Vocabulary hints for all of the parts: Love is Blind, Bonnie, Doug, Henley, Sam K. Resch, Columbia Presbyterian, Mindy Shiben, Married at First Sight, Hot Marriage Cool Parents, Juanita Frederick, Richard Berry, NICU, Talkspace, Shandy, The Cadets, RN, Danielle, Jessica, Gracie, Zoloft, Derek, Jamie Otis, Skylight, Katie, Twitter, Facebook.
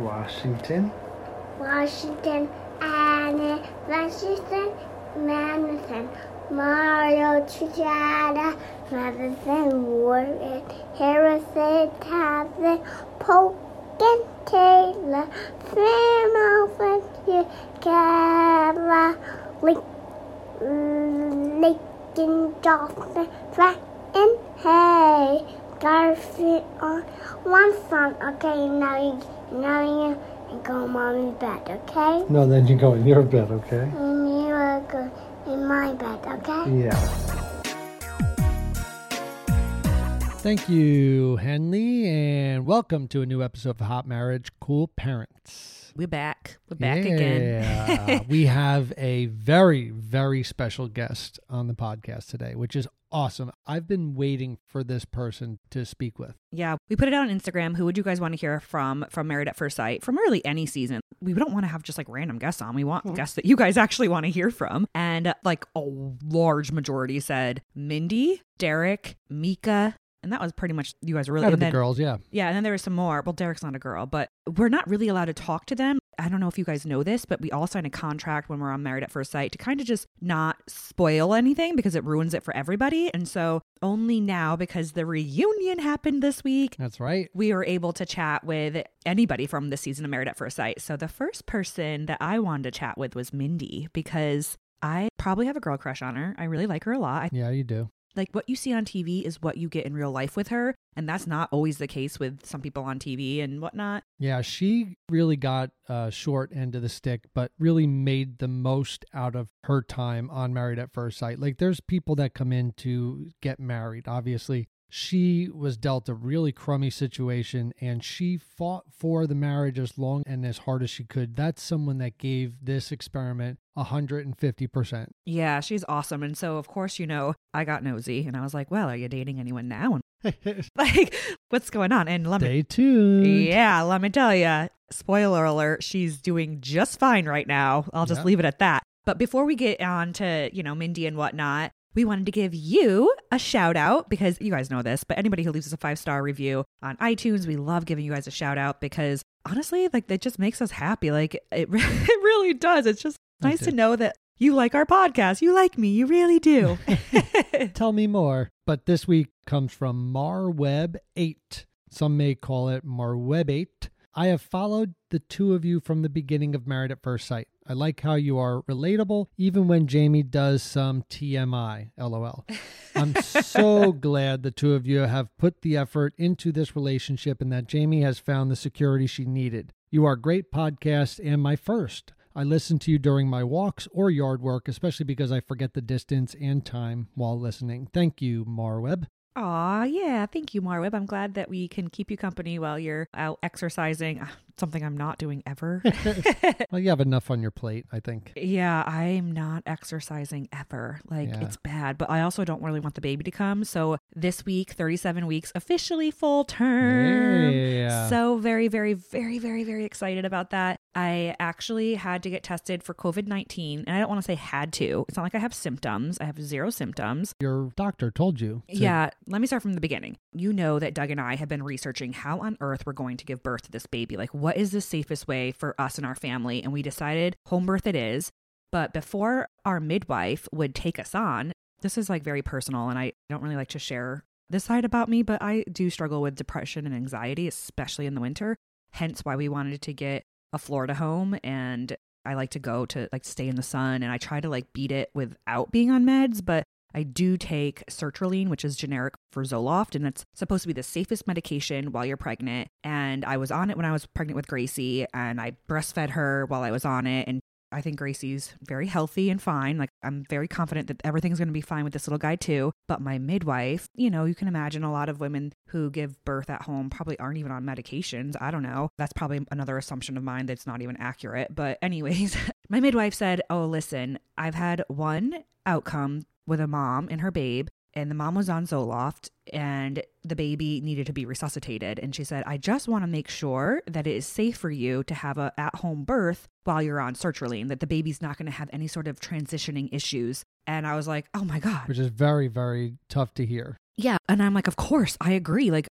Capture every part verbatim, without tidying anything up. Washington. Washington, Annie, Washington, Madison, Mario, Triana, Madison, Warren, Harrison, Thompson, Polkin, Taylor, Famo, French, Kala, Lincoln, Johnson, Franklin, Hay, Garfield, on one song. Okay, now you, now you. And go mommy bed, okay? No, then you go in your bed, okay? And you will go in my bed, okay? Yeah. Thank you, Henley, and welcome to a new episode of Hot Marriage Cool Parents. We're back. We're back yeah. again. Yeah. We have a very, very special guest on the podcast today, which is awesome. I've been waiting for this person to speak with. Yeah. We put it out on Instagram. Who would you guys want to hear from, from Married at First Sight, from really any season? We don't want to have just like random guests on. We want mm-hmm. guests that you guys actually want to hear from. And uh, like a large majority said Mindy, Derek, Mika. And that was pretty much, you guys were really... Out of the girls, yeah. Yeah. And then there was some more. Well, Derek's not a girl, but we're not really allowed to talk to them. I don't know if you guys know this, but we all sign a contract when we're on Married at First Sight to kind of just not spoil anything because it ruins it for everybody. And so only now, because the reunion happened this week. That's right. We were able to chat with anybody from this season of Married at First Sight. So the first person that I wanted to chat with was Mindy, because I probably have a girl crush on her. I really like her a lot. Yeah, you do. Like, what you see on T V is what you get in real life with her. And that's not always the case with some people on T V and whatnot. Yeah, she really got uh, short end of the stick, but really made the most out of her time on Married at First Sight. Like, there's people that come in to get married, obviously. She was dealt a really crummy situation, and she fought for the marriage as long and as hard as she could. That's someone that gave this experiment one hundred fifty percent. Yeah, she's awesome. And so, of course, you know, I got nosy, and I was like, well, are you dating anyone now? And like, what's going on? And let me... Stay tuned. Yeah, let me tell you, spoiler alert, she's doing just fine right now. I'll just yeah. leave it at that. But before we get on to, you know, Mindy and whatnot, we wanted to give you a shout out because you guys know this, but anybody who leaves us a five-star review on iTunes, we love giving you guys a shout out because honestly, like, that just makes us happy. Like it, re- it really does. It's just nice to know that you like our podcast. You like me. You really do. Tell me more. But this week comes from Marweb eight. Some may call it Marweb eight. I have followed the two of you from the beginning of Married at First Sight. I like how you are relatable, even when Jamie does some T M I, lol. I'm so glad the two of you have put the effort into this relationship and that Jamie has found the security she needed. You are a great podcast and my first. I listen to you during my walks or yard work, especially because I forget the distance and time while listening. Thank you, Marweb. Aw, yeah. Thank you, Marweb. I'm glad that we can keep you company while you're out exercising. Something I'm not doing ever. Well, you have enough on your plate, I think. Yeah, I'm not exercising ever. Like, yeah. It's bad. But I also don't really want the baby to come. So this week, thirty-seven weeks, officially full term. Yeah. So very, very, very, very, very excited about that. I actually had to get tested for COVID nineteen. And I don't want to say had to. It's not like I have symptoms. I have zero symptoms. Your doctor told you. To- yeah. Let me start from the beginning. You know that Doug and I have been researching how on earth we're going to give birth to this baby. Like, what is the safest way for us and our family? And we decided home birth it is. But before our midwife would take us on, this is like very personal. And I don't really like to share this side about me, but I do struggle with depression and anxiety, especially in the winter. Hence why we wanted to get a Florida home, and I like to go to like stay in the sun, and I try to like beat it without being on meds, but I do take sertraline, which is generic for Zoloft, and it's supposed to be the safest medication while you're pregnant. And I was on it when I was pregnant with Gracie, and I breastfed her while I was on it. And I think Gracie's very healthy and fine. Like, I'm very confident that everything's going to be fine with this little guy too. But my midwife, you know, you can imagine a lot of women who give birth at home probably aren't even on medications. I don't know. That's probably another assumption of mine that's not even accurate. But anyways, my midwife said, oh, listen, I've had one outcome with a mom and her babe, and the mom was on Zoloft and the baby needed to be resuscitated. And she said, I just want to make sure that it is safe for you to have a at-home birth while you're on sertraline, that the baby's not going to have any sort of transitioning issues. And I was like, oh my God. Which is very, very tough to hear. Yeah. And I'm like, of course, I agree. Like,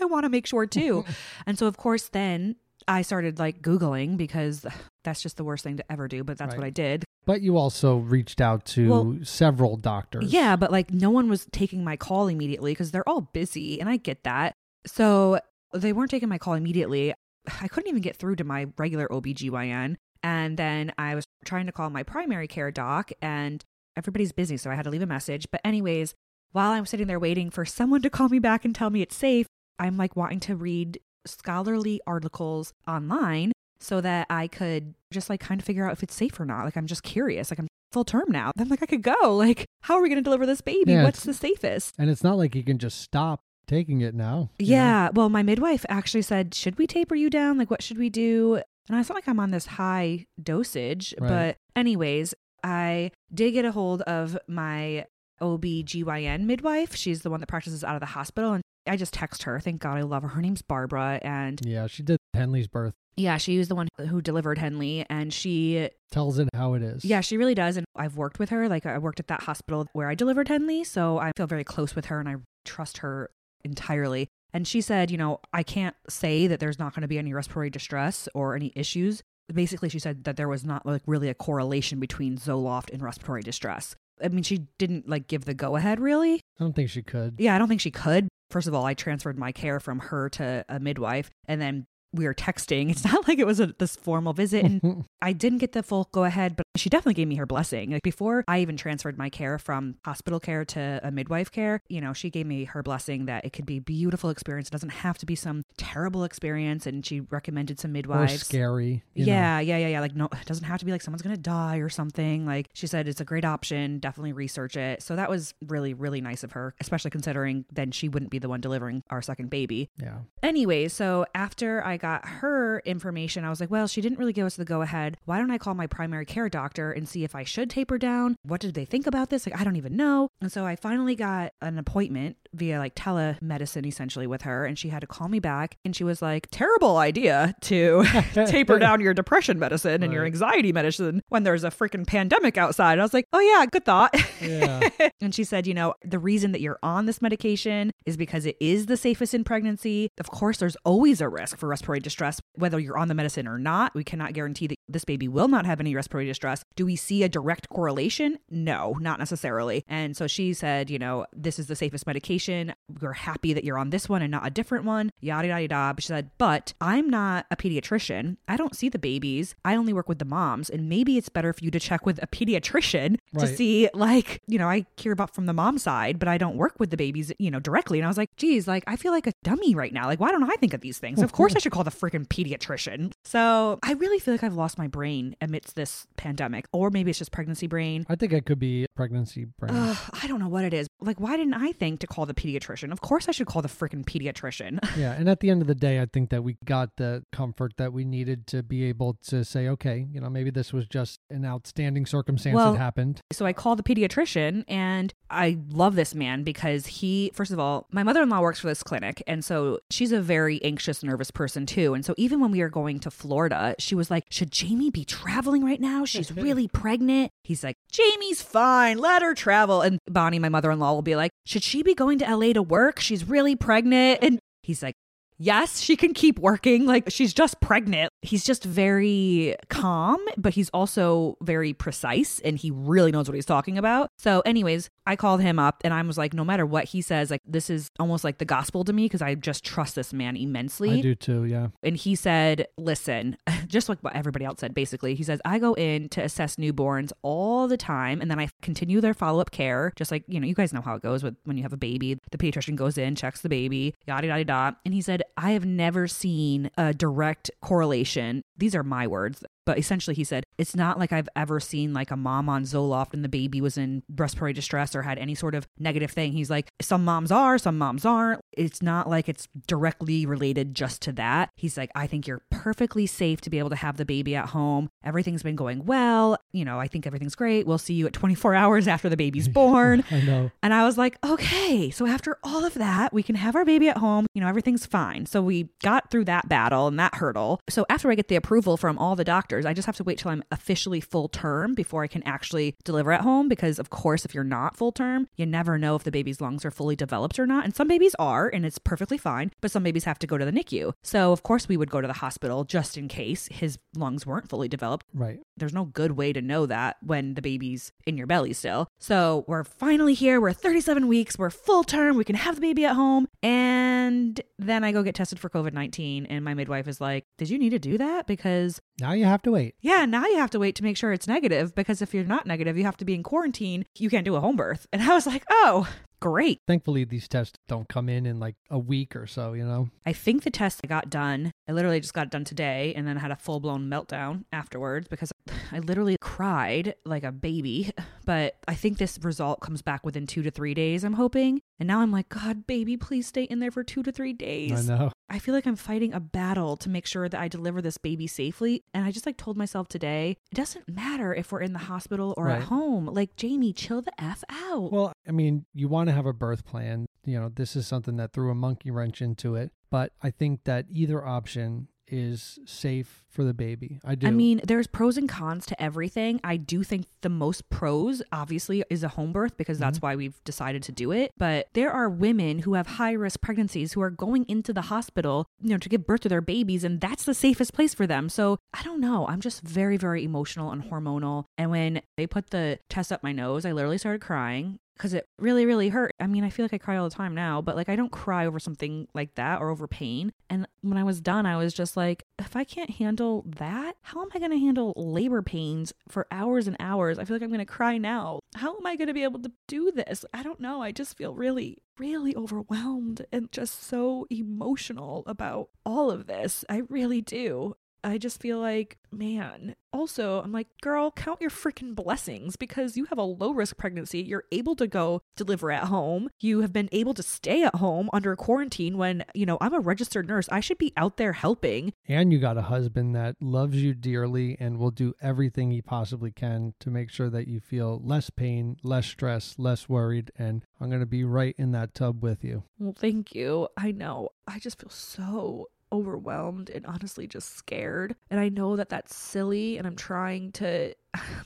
I want to make sure too. And so of course, then I started like Googling because that's just the worst thing to ever do. But that's right. what I did. But you also reached out to well, several doctors. Yeah, but like no one was taking my call immediately because they're all busy and I get that. So they weren't taking my call immediately. I couldn't even get through to my regular O B G Y N. And then I was trying to call my primary care doc and everybody's busy. So I had to leave a message. But anyways, while I'm sitting there waiting for someone to call me back and tell me it's safe, I'm like wanting to read scholarly articles online so that I could just like kind of figure out if it's safe or not. Like I'm just curious. Like I'm full term now. I'm like, I could go. Like, how are we going to deliver this baby? Yeah, what's the safest? And it's not like you can just stop taking it now. Yeah. Know? Well, my midwife actually said, should we taper you down? Like, what should we do? And I felt like I'm on this high dosage. Right. But anyways, I did get a hold of my O B G Y N midwife. She's the one that practices out of the hospital. And I just text her. Thank God I love her. Her name's Barbara. And yeah, she did Henley's birth. Yeah, she was the one who delivered Henley, and she tells it how it is. Yeah, she really does. And I've worked with her. Like I worked at that hospital where I delivered Henley. So I feel very close with her and I trust her entirely. And she said, you know, I can't say that there's not going to be any respiratory distress or any issues. Basically, she said that there was not like really a correlation between Zoloft and respiratory distress. I mean, she didn't like give the go ahead really. I don't think she could. Yeah, I don't think she could. First of all, I transferred my care from her to a midwife, and then we were texting. It's not like it was a, this formal visit, and I didn't get the full go ahead, but she definitely gave me her blessing. Like before I even transferred my care from hospital care to a midwife care, you know, she gave me her blessing that it could be a beautiful experience. It doesn't have to be some terrible experience. And she recommended some midwives. Or scary. Yeah, know. yeah, yeah, yeah. Like no, it doesn't have to be like someone's going to die or something. Like she said, it's a great option. Definitely research it. So that was really, really nice of her, especially considering then she wouldn't be the one delivering our second baby. Yeah. Anyway, so after I got her information, I was like, well, she didn't really give us the go ahead. Why don't I call my primary care doctor and see if I should taper down? What did they think about this? Like, I don't even know. And so I finally got an appointment via like telemedicine essentially with her, and she had to call me back, and she was like, terrible idea to taper down your depression medicine and right. your anxiety medicine when there's a freaking pandemic outside. And I was like, oh yeah, good thought. Yeah. And she said, you know, the reason that you're on this medication is because it is the safest in pregnancy. Of course, there's always a risk for respiratory distress, whether you're on the medicine or not. We cannot guarantee that this baby will not have any respiratory distress. Do we see a direct correlation? No, not necessarily. And so she said, you know, this is the safest medication. We're happy that you're on this one and not a different one, yada, yada, yada. But she said, but I'm not a pediatrician. I don't see the babies. I only work with the moms. And maybe it's better for you to check with a pediatrician right. to see, like, you know, I care about from the mom side, but I don't work with the babies, you know, directly. And I was like, geez, like, I feel like a dummy right now. Like, why don't I think of these things? Well, of course I should call the freaking pediatrician. So I really feel like I've lost my brain amidst this pandemic, or maybe it's just pregnancy brain. I think it could be pregnancy brain. Uh, I don't know what it is. Like, why didn't I think to call the pediatrician? Of course I should call the freaking pediatrician. Yeah. And at the end of the day, I think that we got the comfort that we needed to be able to say, okay, you know, maybe this was just an outstanding circumstance well, that happened. So I called the pediatrician, and I love this man because he, first of all, my mother-in-law works for this clinic. And so she's a very anxious, nervous person too. And so even when we were going to Florida, she was like, should Jamie be traveling right now? She's really pregnant. He's like, Jamie's fine. Let her travel. And Bonnie, my mother-in-law, will be like, should she be going to L A to work? She's really pregnant. And he's like, yes, she can keep working. Like, she's just pregnant. He's just very calm, but he's also very precise, and he really knows what he's talking about. So anyways, I called him up, and I was like, no matter what he says, like, this is almost like the gospel to me because I just trust this man immensely. I do too, yeah. And he said, listen, just like what everybody else said, basically, he says, I go in to assess newborns all the time, and then I continue their follow-up care. Just like, you know, you guys know how it goes with when you have a baby. The pediatrician goes in, checks the baby, yada, yada, yada. And he said, I have never seen a direct correlation. These are my words, but essentially he said, it's not like I've ever seen like a mom on Zoloft and the baby was in respiratory distress or had any sort of negative thing. He's like, some moms are, some moms aren't. It's not like it's directly related just to that. He's like, I think you're perfectly safe to be able to have the baby at home. Everything's been going well. You know, I think everything's great. We'll see you at twenty-four hours after the baby's born. I know. And I was like, okay, so after all of that, we can have our baby at home. You know, everything's fine. So we got through that battle and that hurdle. So after I get the approval from all the doctors, doctors. I just have to wait till I'm officially full term before I can actually deliver at home, because of course, if you're not full term, you never know if the baby's lungs are fully developed or not. And some babies are, and it's perfectly fine, but some babies have to go to the N I C U. So of course we would go to the hospital just in case his lungs weren't fully developed. Right. There's no good way to know that when the baby's in your belly still. So we're finally here. We're thirty-seven weeks. We're full term. We can have the baby at home. And then I go get tested for covid nineteen. And my midwife is like, did you need to do that? Because now you have to wait. Yeah. Now you have to wait to make sure it's negative, because if you're not negative, you have to be in quarantine. You can't do a home birth. And I was like, oh, great. Thankfully, these tests don't come in in like a week or so, you know? I think the test I got done, I literally just got done today, and then had a full blown meltdown afterwards because I literally cried like a baby. But I think this result comes back within two to three days, I'm hoping. And now I'm like, God, baby, please stay in there for two to three days. I know. I feel like I'm fighting a battle to make sure that I deliver this baby safely. And I just like told myself today, it doesn't matter if we're in the hospital or right. at home. Like, Jamie, chill the F out. Well, I mean, you want to have a birth plan. You know, this is something that threw a monkey wrench into it. But I think that either option is safe for the baby. I do. I mean, there's pros and cons to everything. I do think the most pros, obviously, is a home birth, because that's mm-hmm. why we've decided to do it. But there are women who have high-risk pregnancies who are going into the hospital, you know, to give birth to their babies, and that's the safest place for them. So I don't know. I'm just very, very emotional and hormonal. And when they put the test up my nose, I literally started crying. Because it really, really hurt. I mean, I feel like I cry all the time now, but like I don't cry over something like that or over pain. And when I was done, I was just like, if I can't handle that, how am I going to handle labor pains for hours and hours? I feel like I'm going to cry now. How am I going to be able to do this? I don't know. I just feel really, really overwhelmed and just so emotional about all of this. I really do. I just feel like, man. Also, I'm like, girl, count your freaking blessings, because you have a low risk pregnancy. You're able to go deliver at home. You have been able to stay at home under quarantine when, you know, I'm a registered nurse. I should be out there helping. And you got a husband that loves you dearly and will do everything he possibly can to make sure that you feel less pain, less stress, less worried. And I'm going to be right in that tub with you. Well, thank you. I know. I just feel so overwhelmed and honestly just scared. And I know that that's silly, and I'm trying to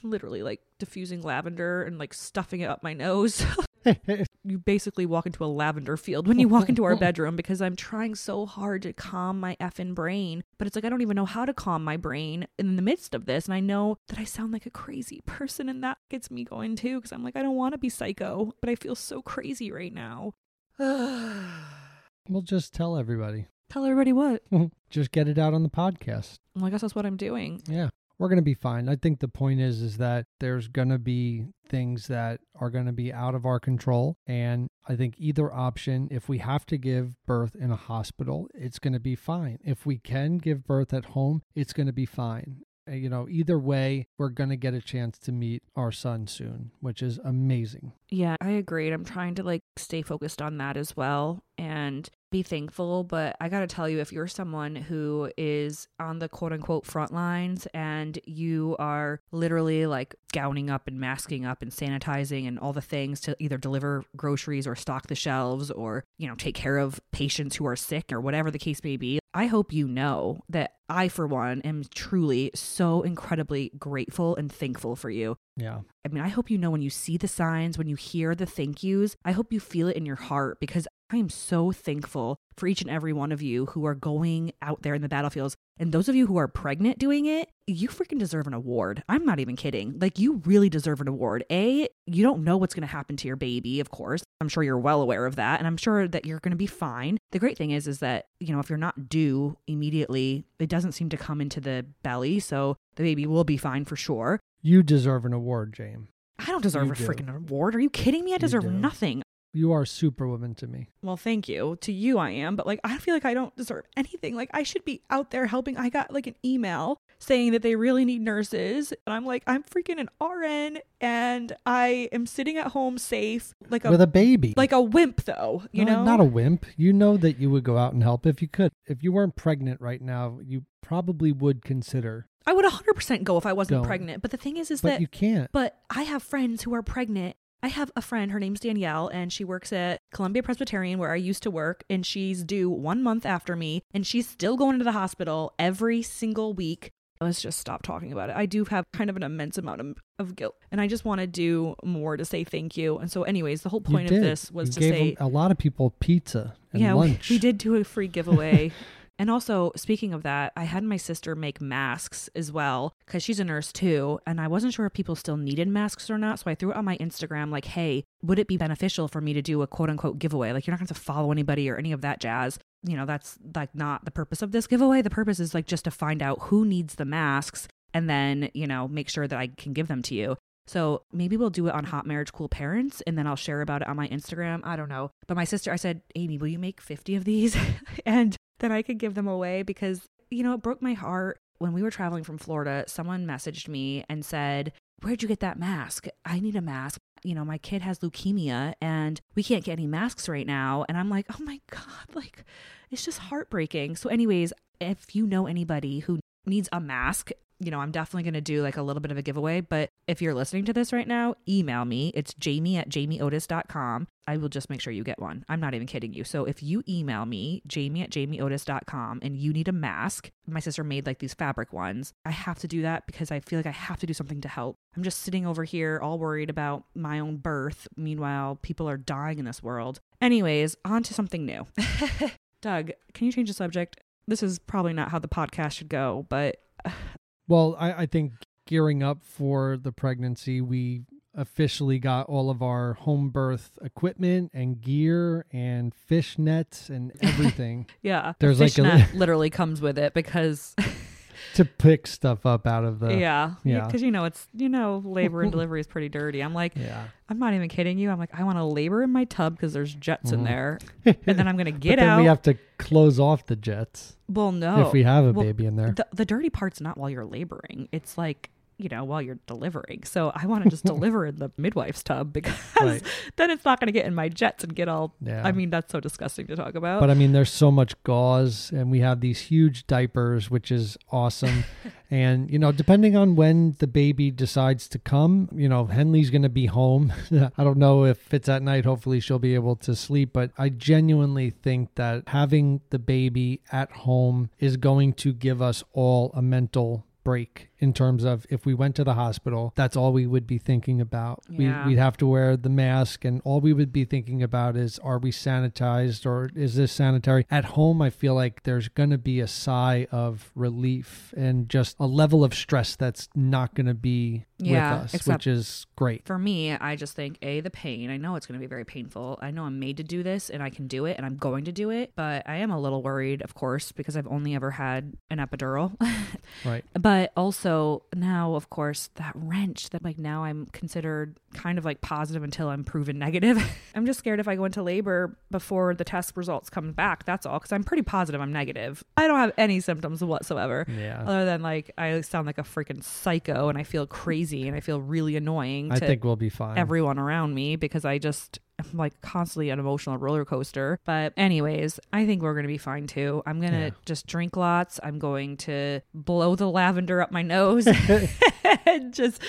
literally like diffusing lavender and like stuffing it up my nose. You basically walk into a lavender field when you walk into our bedroom, because I'm trying so hard to calm my effing brain. But it's like, I don't even know how to calm my brain in the midst of this. And I know that I sound like a crazy person, and that gets me going too, because I'm like, I don't want to be psycho, but I feel so crazy right now. We'll just tell everybody. Tell everybody what? Just get it out on the podcast. Well, I guess that's what I'm doing. Yeah. We're going to be fine. I think the point is, is that there's going to be things that are going to be out of our control. And I think either option, if we have to give birth in a hospital, it's going to be fine. If we can give birth at home, it's going to be fine. You know, either way, we're going to get a chance to meet our son soon, which is amazing. Yeah, I agree. I'm trying to like stay focused on that as well and be thankful. But I got to tell you, if you're someone who is on the quote unquote front lines and you are literally like gowning up and masking up and sanitizing and all the things to either deliver groceries or stock the shelves or, you know, take care of patients who are sick or whatever the case may be, I hope you know that I, for one, am truly so incredibly grateful and thankful for you. Yeah. I mean, I hope you know when you see the signs, when you hear the thank yous, I hope you feel it in your heart, because I am so thankful for each and every one of you who are going out there in the battlefields. And those of you who are pregnant doing it, you freaking deserve an award. I'm not even kidding. Like, you really deserve an award. A, you don't know what's going to happen to your baby, of course. I'm sure you're well aware of that. And I'm sure that you're going to be fine. The great thing is, is that, you know, if you're not due immediately, it doesn't seem to come into the belly. So the baby will be fine for sure. You deserve an award, James. I don't deserve you a do. freaking award. Are you kidding me? I deserve nothing. You are superwoman to me. Well, thank you. To you, I am. But like, I feel like I don't deserve anything. Like, I should be out there helping. I got like an email saying that they really need nurses. And I'm like, I'm freaking an R N and I am sitting at home safe. Like a, With a baby. Like a wimp, though. You no, know? Not a wimp. You know that you would go out and help if you could. If you weren't pregnant right now, you probably would consider. I would one hundred percent go if I wasn't Don't. pregnant. But the thing is, is but that. But you can't. But I have friends who are pregnant. I have a friend, her name's Danielle, and she works at Columbia Presbyterian where I used to work, and she's due one month after me, and she's still going to the hospital every single week let's just stop talking about it. I do have kind of an immense amount of, of guilt, and I just want to do more to say thank you. And so anyways, the whole point of this was you to gave say a lot of people pizza and yeah, lunch. We, we did do a free giveaway. And also, speaking of that, I had my sister make masks as well, because she's a nurse too. And I wasn't sure if people still needed masks or not. So I threw it on my Instagram like, hey, would it be beneficial for me to do a quote unquote giveaway? Like, you're not going to follow anybody or any of that jazz. You know, that's like not the purpose of this giveaway. The purpose is like just to find out who needs the masks and then, you know, make sure that I can give them to you. So maybe we'll do it on Hot Marriage Cool Parents, and then I'll share about it on my Instagram. I don't know. But my sister, I said, Amy, will you make fifty of these? And then I could give them away, because, you know, it broke my heart. When we were traveling from Florida, someone messaged me and said, where'd you get that mask? I need a mask. You know, my kid has leukemia and we can't get any masks right now. And I'm like, oh my God, like, it's just heartbreaking. So anyways, if you know anybody who needs a mask, you know, I'm definitely going to do like a little bit of a giveaway. But if you're listening to this right now, email me. It's jamie at jamie otis dot com. I will just make sure you get one. I'm not even kidding you. So if you email me, jamie at jamie otis dot com, and you need a mask, my sister made like these fabric ones. I have to do that because I feel like I have to do something to help. I'm just sitting over here all worried about my own birth. Meanwhile, people are dying in this world. Anyways, on to something new. Doug, can you change the subject? This is probably not how the podcast should go, but... Well, I, I think gearing up for the pregnancy, we officially got all of our home birth equipment and gear and fish nets and everything. Yeah. There's fish like net a literally comes with it because to pick stuff up out of the Yeah. Yeah. Because you know it's you know, labor and delivery is pretty dirty. I'm like, yeah. I'm not even kidding you. I'm like, I want to labor in my tub because there's jets mm. in there. And then I'm going to get but then out. We have to close off the jets. Well, no. If we have a well, baby in there. The, the dirty part's not while you're laboring. It's like, you know, while you're delivering. So I want to just deliver in the midwife's tub because right. then it's not going to get in my jets and get all, yeah. I mean, that's so disgusting to talk about. But I mean, there's so much gauze, and we have these huge diapers, which is awesome. And, you know, depending on when the baby decides to come, you know, Henley's going to be home. I don't know if it's at night. Hopefully she'll be able to sleep. But I genuinely think that having the baby at home is going to give us all a mental break in terms of if we went to the hospital, that's all we would be thinking about. Yeah. We, we'd have to wear the mask, and all we would be thinking about is, are we sanitized or is this sanitary? At home, I feel like there's going to be a sigh of relief and just a level of stress that's not going to be yeah, with us, which is great. For me, I just think, A, the pain. I know it's going to be very painful. I know I'm made to do this and I can do it and I'm going to do it, but I am a little worried, of course, because I've only ever had an epidural. Right. But But also now, of course, that wrench that like now I'm considered kind of like positive until I'm proven negative. I'm just scared if I go into labor before the test results come back. That's all. Because I'm pretty positive I'm negative. I don't have any symptoms whatsoever. Yeah. Other than like I sound like a freaking psycho and I feel crazy and I feel really annoying. I to think we'll be fine. Everyone around me because I just... I'm like constantly an emotional roller coaster. But anyways, I think we're going to be fine too. I'm going to yeah. just drink lots. I'm going to blow the lavender up my nose and just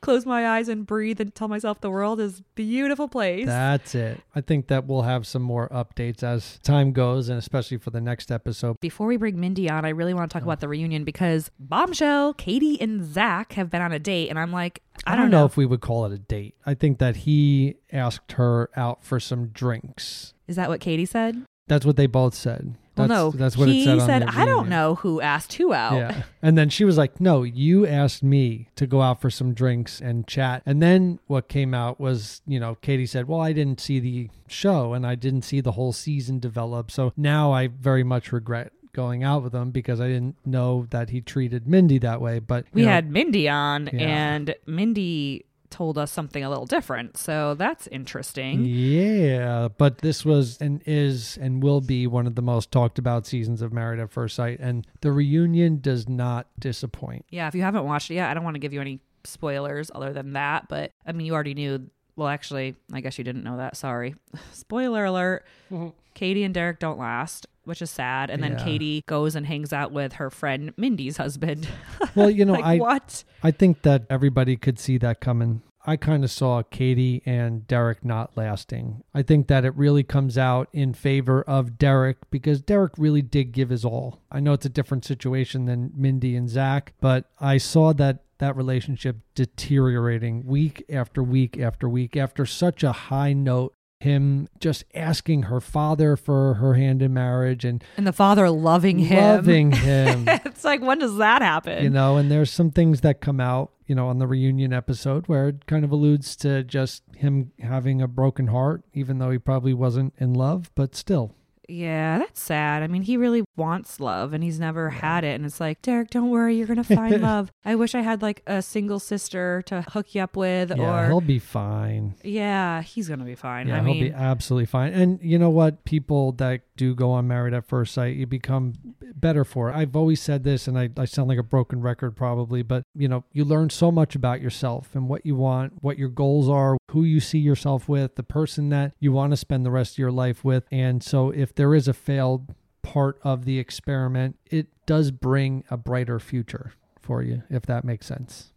close my eyes and breathe and tell myself the world is a beautiful place. That's it. I think that we'll have some more updates as time goes, and especially for the next episode. Before we bring Mindy on, I really want to talk oh. about the reunion, because bombshell, Katie and Zach have been on a date, and I'm like, I, I don't know. know if we would call it a date. I think that he asked her out for some drinks. Is that what Katie said? That's what they both said. That's, well, no, that's what he it said. He said, I don't know who asked who out. Yeah. And then she was like, no, you asked me to go out for some drinks and chat. And then what came out was, you know, Katie said, well, I didn't see the show and I didn't see the whole season develop. So now I very much regret going out with him because I didn't know that he treated Mindy that way. But we know, had Mindy on yeah. and Mindy told us something a little different. So that's interesting. Yeah. But this was and is and will be one of the most talked about seasons of Married at First Sight. And the reunion does not disappoint. Yeah. If you haven't watched it yet, I don't want to give you any spoilers other than that. But I mean, you already knew. Well, actually, I guess you didn't know that. Sorry. Spoiler alert. Mm-hmm. Katie and Derek don't last, which is sad. And then yeah. Katie goes and hangs out with her friend Mindy's husband. Well, you know, like, I, what? I think that everybody could see that coming. I kind of saw Katie and Derek not lasting. I think that it really comes out in favor of Derek because Derek really did give his all. I know it's a different situation than Mindy and Zach, but I saw that that relationship deteriorating week after week after week after such a high note. Him just asking her father for her hand in marriage and and the father loving him. Loving him. It's like, when does that happen? You know, and there's some things that come out, you know, on the reunion episode where it kind of alludes to just him having a broken heart, even though he probably wasn't in love, but still. Yeah, that's sad. I mean, he really wants love and he's never had it. And it's like, Derek, don't worry. You're going to find love. I wish I had like a single sister to hook you up with. Yeah, or he'll be fine. Yeah, he's going to be fine. Yeah, I mean, he'll be absolutely fine. And you know what? People that do go on Married at First Sight, you become better for it. I've always said this, and I, I sound like a broken record probably, but you know, you learn so much about yourself and what you want, what your goals are, who you see yourself with, the person that you want to spend the rest of your life with. And so if there is a failed part of the experiment, it does bring a brighter future for you, if that makes sense.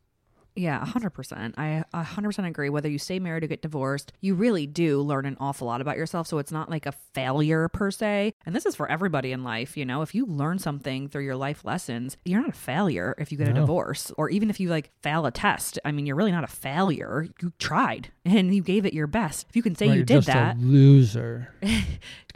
Yeah, one hundred percent. I one hundred percent agree. Whether you stay married or get divorced, you really do learn an awful lot about yourself. So it's not like a failure per se. And this is for everybody in life. You know, if you learn something through your life lessons, you're not a failure if you get no. a divorce, or even if you like fail a test. I mean, you're really not a failure. You tried and you gave it your best. If you can say right, you did just that. A loser.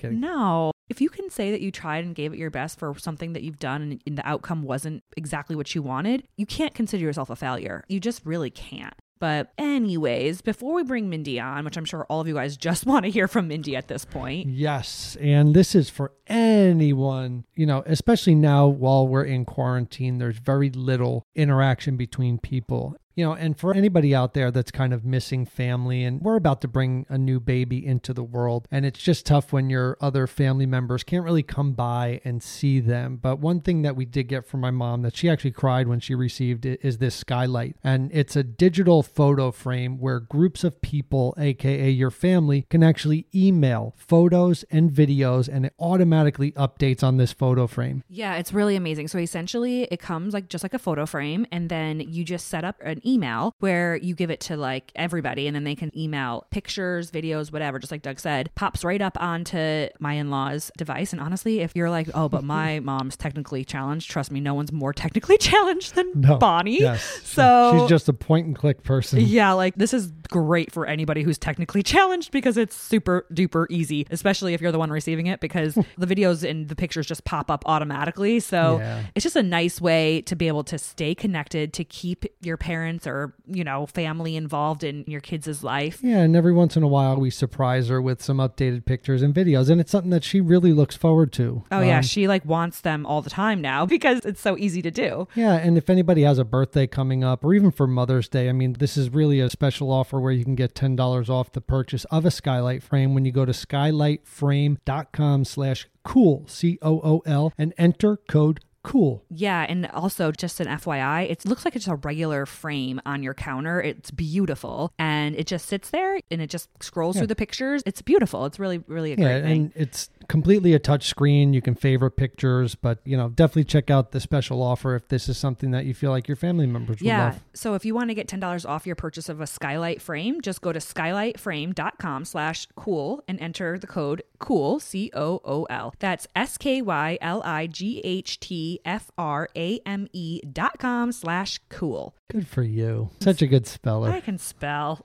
No. If you can say that you tried and gave it your best for something that you've done and the outcome wasn't exactly what you wanted, you can't consider yourself a failure. You just really can't. But anyways, before we bring Mindy on, which I'm sure all of you guys just want to hear from Mindy at this point. Yes. And this is for anyone, you know, especially now while we're in quarantine, there's very little interaction between people. You know, and for anybody out there that's kind of missing family, and we're about to bring a new baby into the world, and it's just tough when your other family members can't really come by and see them. But one thing that we did get from my mom that she actually cried when she received it is this Skylight. And it's a digital photo frame where groups of people, aka your family, can actually email photos and videos, and it automatically updates on this photo frame. Yeah, it's really amazing. So essentially it comes like just like a photo frame, and then you just set up an email where you give it to like everybody, and then they can email pictures, videos, whatever. Just like Doug said, pops right up onto my in-laws' device. And honestly, if you're like, oh, but my mom's technically challenged, trust me, no one's more technically challenged than no, Bonnie. Yes. So she's just a point and click person. Yeah, like this is great for anybody who's technically challenged because it's super duper easy, especially if you're the one receiving it, because the videos and the pictures just pop up automatically. So yeah. It's just a nice way to be able to stay connected, to keep your parents or, you know, family involved in your kids' life. Yeah, and every once in a while we surprise her with some updated pictures and videos, and it's something that she really looks forward to. Oh um, yeah, she like wants them all the time now because it's so easy to do. Yeah, and if anybody has a birthday coming up, or even for Mother's Day, I mean, this is really a special offer where you can get ten dollars off the purchase of a Skylight frame when you go to skylightframe.com slash cool, C O O L, and enter code cool. Yeah. And also just an F Y I, it looks like it's a regular frame on your counter. It's beautiful. And it just sits there and it just scrolls yeah. through the pictures. It's beautiful. It's really, really a yeah, great thing. And it's completely a touch screen. You can favorite pictures, but you know, definitely check out the special offer if this is something that you feel like your family members yeah. would love. So if you want to get ten dollars off your purchase of a Skylight frame, just go to skylightframe.com slash cool and enter the code cool, C O O L. That's S K Y L I G H T F R A M E dot com slash cool. Good for you. Such a good speller. I can spell.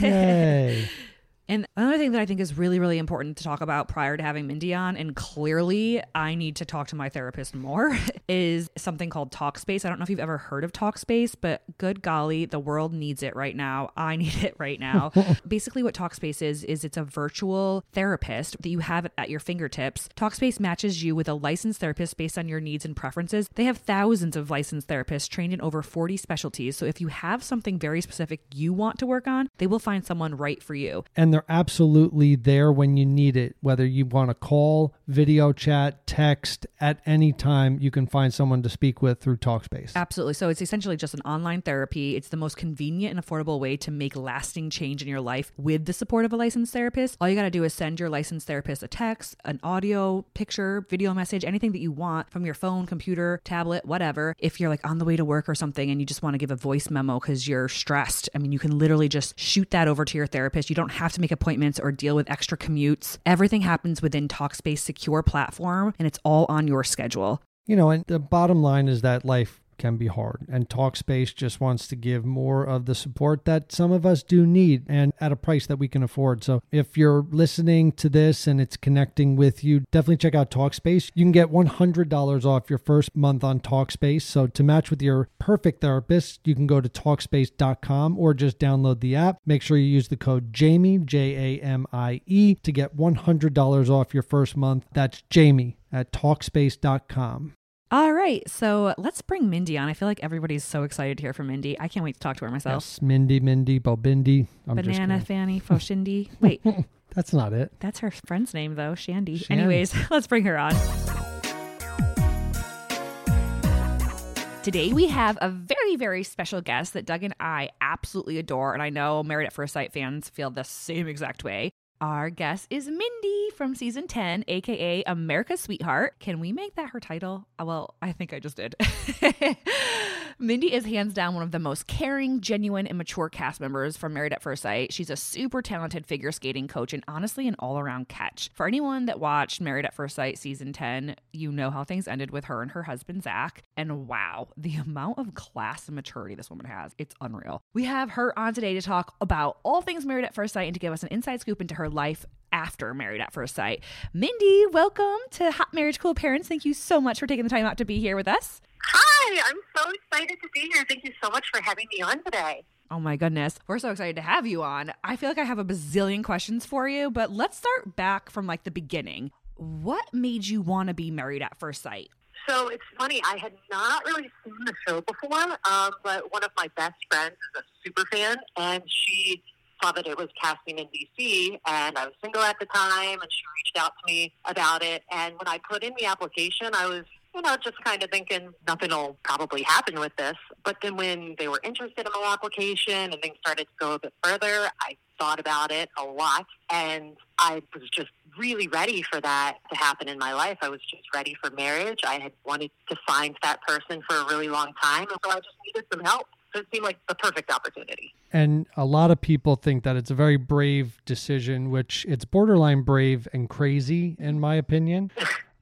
Yay. And another thing that I think is really, really important to talk about prior to having Mindy on, and clearly I need to talk to my therapist more, is something called Talkspace. I don't know if you've ever heard of Talkspace, but good golly, the world needs it right now. I need it right now. Basically what Talkspace is, is it's a virtual therapist that you have at your fingertips. Talkspace matches you with a licensed therapist based on your needs and preferences. They have thousands of licensed therapists trained in over forty specialties. So if you have something very specific you want to work on, they will find someone right for you. And they're absolutely absolutely there when you need it. Whether you want to call, video chat, text, at any time, you can find someone to speak with through Talkspace. Absolutely. So it's essentially just an online therapy. It's the most convenient and affordable way to make lasting change in your life with the support of a licensed therapist. All you got to do is send your licensed therapist a text, an audio, picture, video message, anything that you want from your phone, computer, tablet, whatever. If you're like on the way to work or something and you just want to give a voice memo because you're stressed, I mean, you can literally just shoot that over to your therapist. You don't have to make appointments or deal with extra commutes. Everything happens within Talkspace's secure platform, and it's all on your schedule. You know, and the bottom line is that life can be hard, and Talkspace just wants to give more of the support that some of us do need and at a price that we can afford. So if you're listening to this and it's connecting with you, definitely check out Talkspace. You can get one hundred dollars off your first month on Talkspace. So to match with your perfect therapist, you can go to Talkspace dot com or just download the app. Make sure you use the code Jamie, J A M I E, to get one hundred dollars off your first month. That's Jamie at Talkspace dot com. All right, so let's bring Mindy on. I feel like everybody's so excited to hear from Mindy. I can't wait to talk to her myself. Yes, Mindy, Mindy, Bobindy. I'm Banana, just Fanny, Foshindy. Wait. That's not it. That's her friend's name, though, Shandy. Shandy. Anyways, let's bring her on. Today we have a very, very special guest that Doug and I absolutely adore, and I know Married at First Sight fans feel the same exact way. Our guest is Mindy from season ten, aka America's Sweetheart. Can we make that her title? Well, I think I just did. Mindy is hands down one of the most caring, genuine, and mature cast members from Married at First Sight. She's a super talented figure skating coach and honestly an all-around catch. For anyone that watched Married at First Sight season ten, you know how things ended with her and her husband, Zach. And wow, the amount of class and maturity this woman has, it's unreal. We have her on today to talk about all things Married at First Sight and to give us an inside scoop into her life after Married at First Sight. Mindy, welcome to Hot Marriage Cool Parents. Thank you so much for taking the time out to be here with us. Hi, I'm so excited to be here. Thank you so much for having me on today. Oh my goodness. We're so excited to have you on. I feel like I have a bazillion questions for you, but let's start back from like the beginning. What made you want to be Married at First Sight? So it's funny. I had not really seen the show before, um, but one of my best friends is a super fan, and she saw that it was casting in D C, and I was single at the time, and she reached out to me about it. And when I put in the application, I was, you know, just kind of thinking nothing will probably happen with this. But then when they were interested in my application and things started to go a bit further, I thought about it a lot, and I was just really ready for that to happen in my life. I was just ready for marriage. I had wanted to find that person for a really long time, and so I just needed some help. So it seemed like the perfect opportunity. And a lot of people think that it's a very brave decision, which it's borderline brave and crazy, in my opinion.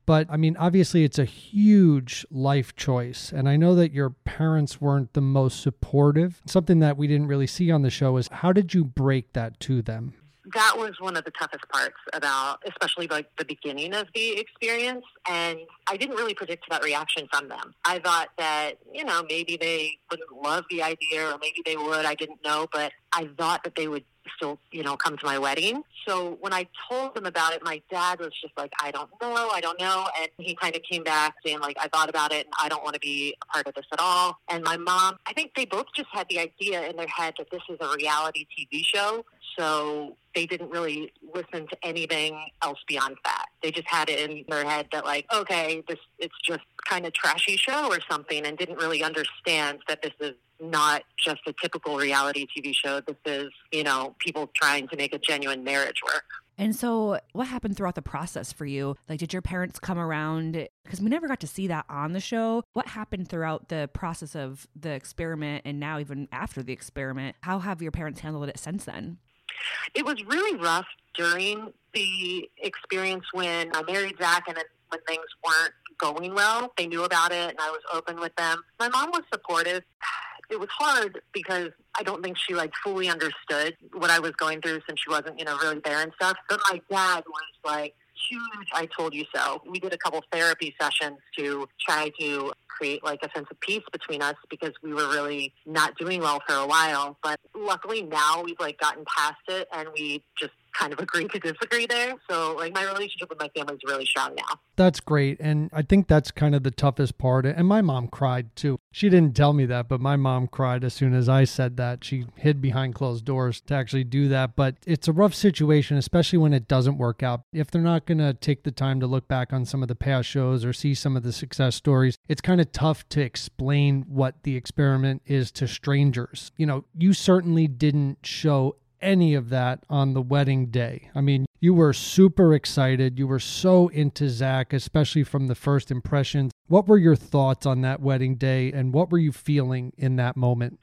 But I mean, obviously it's a huge life choice. And I know that your parents weren't the most supportive. Something that we didn't really see on the show is how did you break that to them? That was one of the toughest parts about, especially like the beginning of the experience. And I didn't really predict that reaction from them. I thought that, you know, maybe they wouldn't love the idea or maybe they would, I didn't know, but I thought that they would still, you know, come to my wedding. So when I told them about it, my dad was just like, I don't know, I don't know. And he kind of came back saying like, I thought about it and I don't want to be a part of this at all. And my mom, I think they both just had the idea in their head that this is a reality T V show. So they didn't really listen to anything else beyond that. They just had it in their head that like, okay, this it's just kind of trashy show or something, and didn't really understand that this is not just a typical reality T V show. This is, you know, people trying to make a genuine marriage work. And so what happened throughout the process for you? Like, did your parents come around? Because we never got to see that on the show. What happened throughout the process of the experiment and now even after the experiment? How have your parents handled it since then? It was really rough during the experience when I married Zach, and then when things weren't going well, they knew about it and I was open with them. My mom was supportive. It was hard because I don't think she like fully understood what I was going through since she wasn't, you know, really there and stuff. But my dad was like, huge, I told you so. We did a couple therapy sessions to try to create like a sense of peace between us because we were really not doing well for a while. But luckily now we've like gotten past it and we just kind of agree to disagree there. So like my relationship with my family is really strong now. That's great. And I think that's kind of the toughest part. And my mom cried too. She didn't tell me that, but my mom cried as soon as I said that. She hid behind closed doors to actually do that. But it's a rough situation, especially when it doesn't work out. If they're not going to take the time to look back on some of the past shows or see some of the success stories, it's kind of tough to explain what the experiment is to strangers. You know, you certainly didn't show any of that on the wedding day. I mean, you were super excited. You were so into Zach, especially from the first impressions. What were your thoughts on that wedding day and what were you feeling in that moment?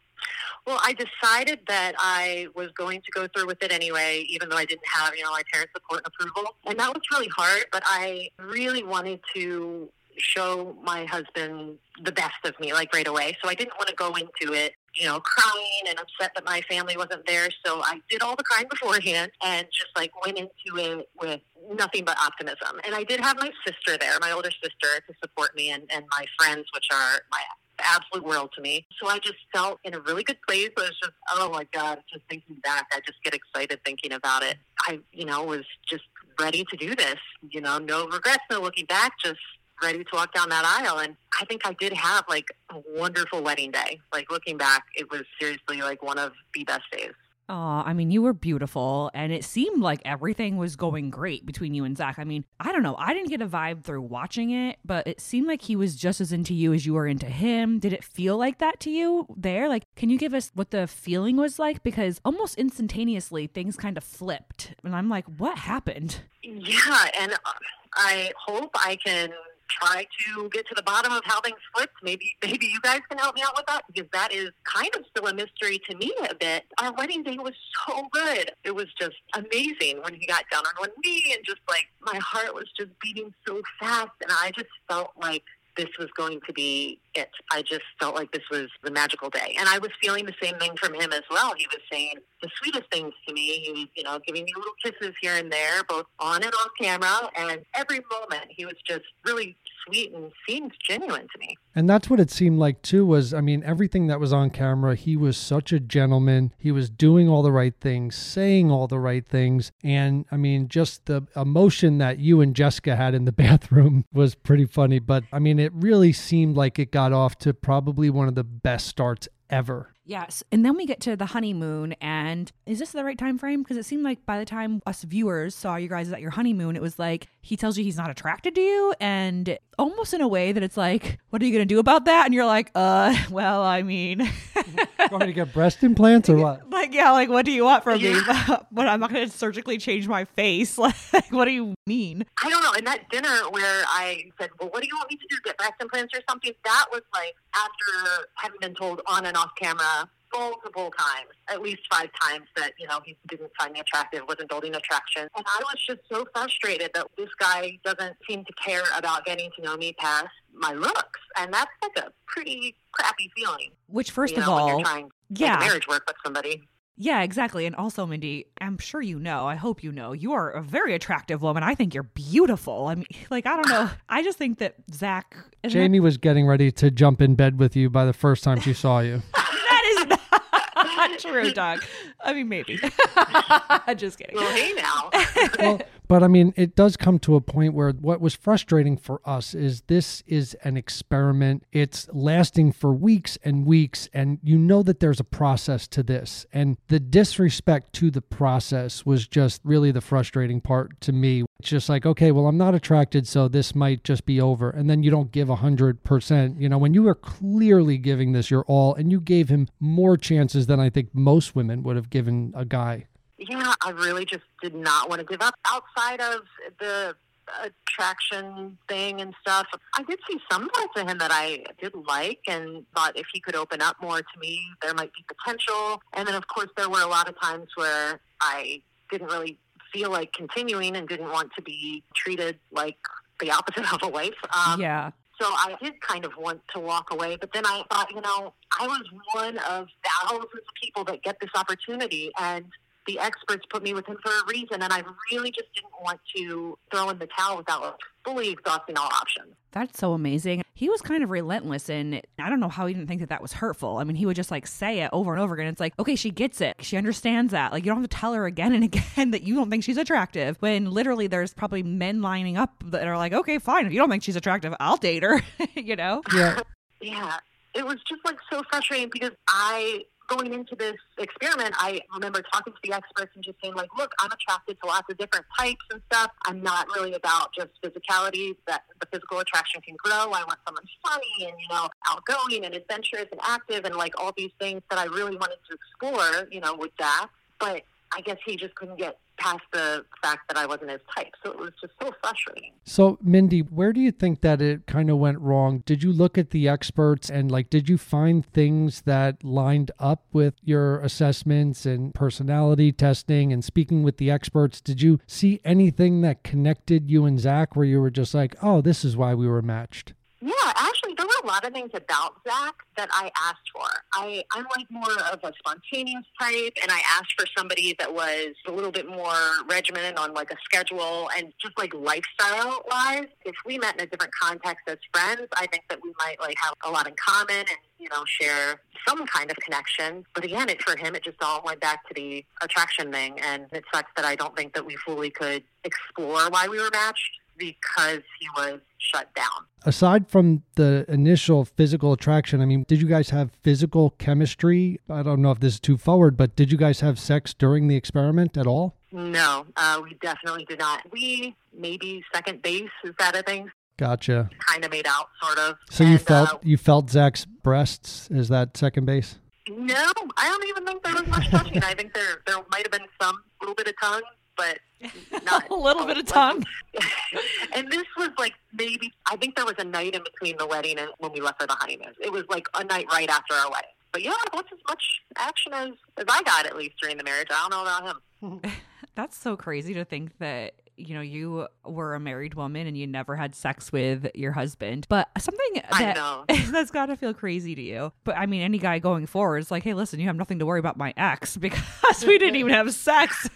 Well, I decided that I was going to go through with it anyway, even though I didn't have, you know, my parents' support and approval. And that was really hard, but I really wanted to show my husband the best of me, like right away. So I didn't want to go into it, you know, crying and upset that my family wasn't there. So I did all the crying beforehand and just like went into it with nothing but optimism. And I did have my sister there, my older sister, to support me and, and my friends, which are my absolute world to me. So I just felt in a really good place. I was just, oh my God, just thinking back, I just get excited thinking about it. I, you know, was just ready to do this, you know, no regrets, no looking back, just ready to walk down that aisle. And I think I did have like a wonderful wedding day. Like looking back, it was seriously like one of the best days. Oh, I mean, you were beautiful and it seemed like everything was going great between you and Zach. I mean, I don't know. I didn't get a vibe through watching it, but it seemed like he was just as into you as you were into him. Did it feel like that to you there? Like, can you give us what the feeling was like? Because almost instantaneously things kind of flipped and I'm like, what happened? Yeah. And I hope I can try to get to the bottom of how things flipped. Maybe maybe you guys can help me out with that, because that is kind of still a mystery to me a bit. Our wedding day was so good. It was just amazing when he got down on one knee and just like my heart was just beating so fast and I just felt like this was going to be it. I just felt like this was the magical day. And I was feeling the same thing from him as well. He was saying the sweetest things to me. He was, you know, giving me little kisses here and there, both on and off camera. And every moment he was just really sweet and seemed genuine to me. And that's what it seemed like too, was, I mean, everything that was on camera, he was such a gentleman. He was doing all the right things, saying all the right things. And I mean, just the emotion that you and Jessica had in the bathroom was pretty funny. But I mean, it really seemed like it got off to probably one of the best starts ever. Yes. And then we get to the honeymoon. And is this the right time frame? Because it seemed like by the time us viewers saw you guys at your honeymoon, it was like he tells you he's not attracted to you. And almost in a way that it's like, what are you going to do about that? And you're like, uh, well, I mean. Want me to get breast implants or what? Like, yeah, like, what do you want from yeah. me? But I'm not going to surgically change my face. Like, what do you mean? I don't know. And that dinner where I said, well, what do you want me to do? Get breast implants or something? That was like after having been told on and off camera multiple times, at least five times, that, you know, he didn't find me attractive, wasn't building attraction. And I was just so frustrated that this guy doesn't seem to care about getting to know me past my looks. And that's like a pretty crappy feeling. Which, first you of know, all, when you're trying to yeah. make a marriage work with somebody. Yeah, exactly. And also, Mindy, I'm sure you know, I hope you know, you are a very attractive woman. I think you're beautiful. I mean, like, I don't know. I just think that Zach... Jamie that- was getting ready to jump in bed with you by the first time she saw you. Not true, Doug. I mean, maybe. Just kidding. Well, hey now. Well, but I mean, it does come to a point where what was frustrating for us is this is an experiment. It's lasting for weeks and weeks. And you know that there's a process to this. And the disrespect to the process was just really the frustrating part to me. It's just like, okay, well, I'm not attracted, so this might just be over. And then you don't give one hundred percent. You know, when you were clearly giving this your all, and you gave him more chances than I think most women would have given a guy. Yeah, I really just did not want to give up. Outside of the attraction thing and stuff, I did see some parts of him that I did like and thought if he could open up more to me, there might be potential. And then, of course, there were a lot of times where I didn't really feel like continuing and didn't want to be treated like the opposite of a wife. Um, yeah. So I did kind of want to walk away, but then I thought, you know, I was one of thousands of people that get this opportunity, and the experts put me with him for a reason, and I really just didn't want to throw in the towel without fully exhausting all options. That's so amazing. He was kind of relentless, and I don't know how he didn't think that that was hurtful. I mean, he would just like say it over and over again. It's like, okay, she gets it. She understands that. Like, you don't have to tell her again and again that you don't think she's attractive, when literally there's probably men lining up that are like, okay, fine. If you don't think she's attractive, I'll date her, you know? Yeah. Yeah. It was just like so frustrating because I... going into this experiment, I remember talking to the experts and just saying, like, look, I'm attracted to lots of different types and stuff. I'm not really about just physicality, that the physical attraction can grow. I want someone funny and, you know, outgoing and adventurous and active and, like, all these things that I really wanted to explore, you know, with Zach. But I guess he just couldn't get past the fact that I wasn't his type. So it was just so frustrating. So, Mindy, where do you think that it kind of went wrong? Did you look at the experts and, like, did you find things that lined up with your assessments and personality testing and speaking with the experts? Did you see anything that connected you and Zach where you were just like, oh, this is why we were matched? Yeah, actually, there were a lot of things about Zach that I asked for. I, I'm like more of a spontaneous type, and I asked for somebody that was a little bit more regimented on like a schedule and just like lifestyle-wise. If we met in a different context as friends, I think that we might like have a lot in common and, you know, share some kind of connection. But again, it, for him, it just all went back to the attraction thing, and it sucks that I don't think that we fully could explore why we were matched, because he was shut down. Aside from the initial physical attraction, I mean, did you guys have physical chemistry? I don't know if this is too forward, but did you guys have sex during the experiment at all? No, uh, we definitely did not. We, maybe second base, is that a thing? Gotcha. Kind of made out, sort of. So and, you felt uh, you felt Zach's breasts, is that second base? No, I don't even think there was much touching. I think there, there might have been some little bit of tongue, but not a little bit of tongue. And this was like maybe, I think there was a night in between the wedding and when we left for the honeymoon. It was like a night right after our wedding. But yeah, that's as much action as, as I got, at least during the marriage. I don't know about him. That's so crazy to think that, you know, you were a married woman and you never had sex with your husband. But something that, I know. That's got to feel crazy to you. But I mean, any guy going forward is like, hey, listen, you have nothing to worry about my ex because we didn't even have sex.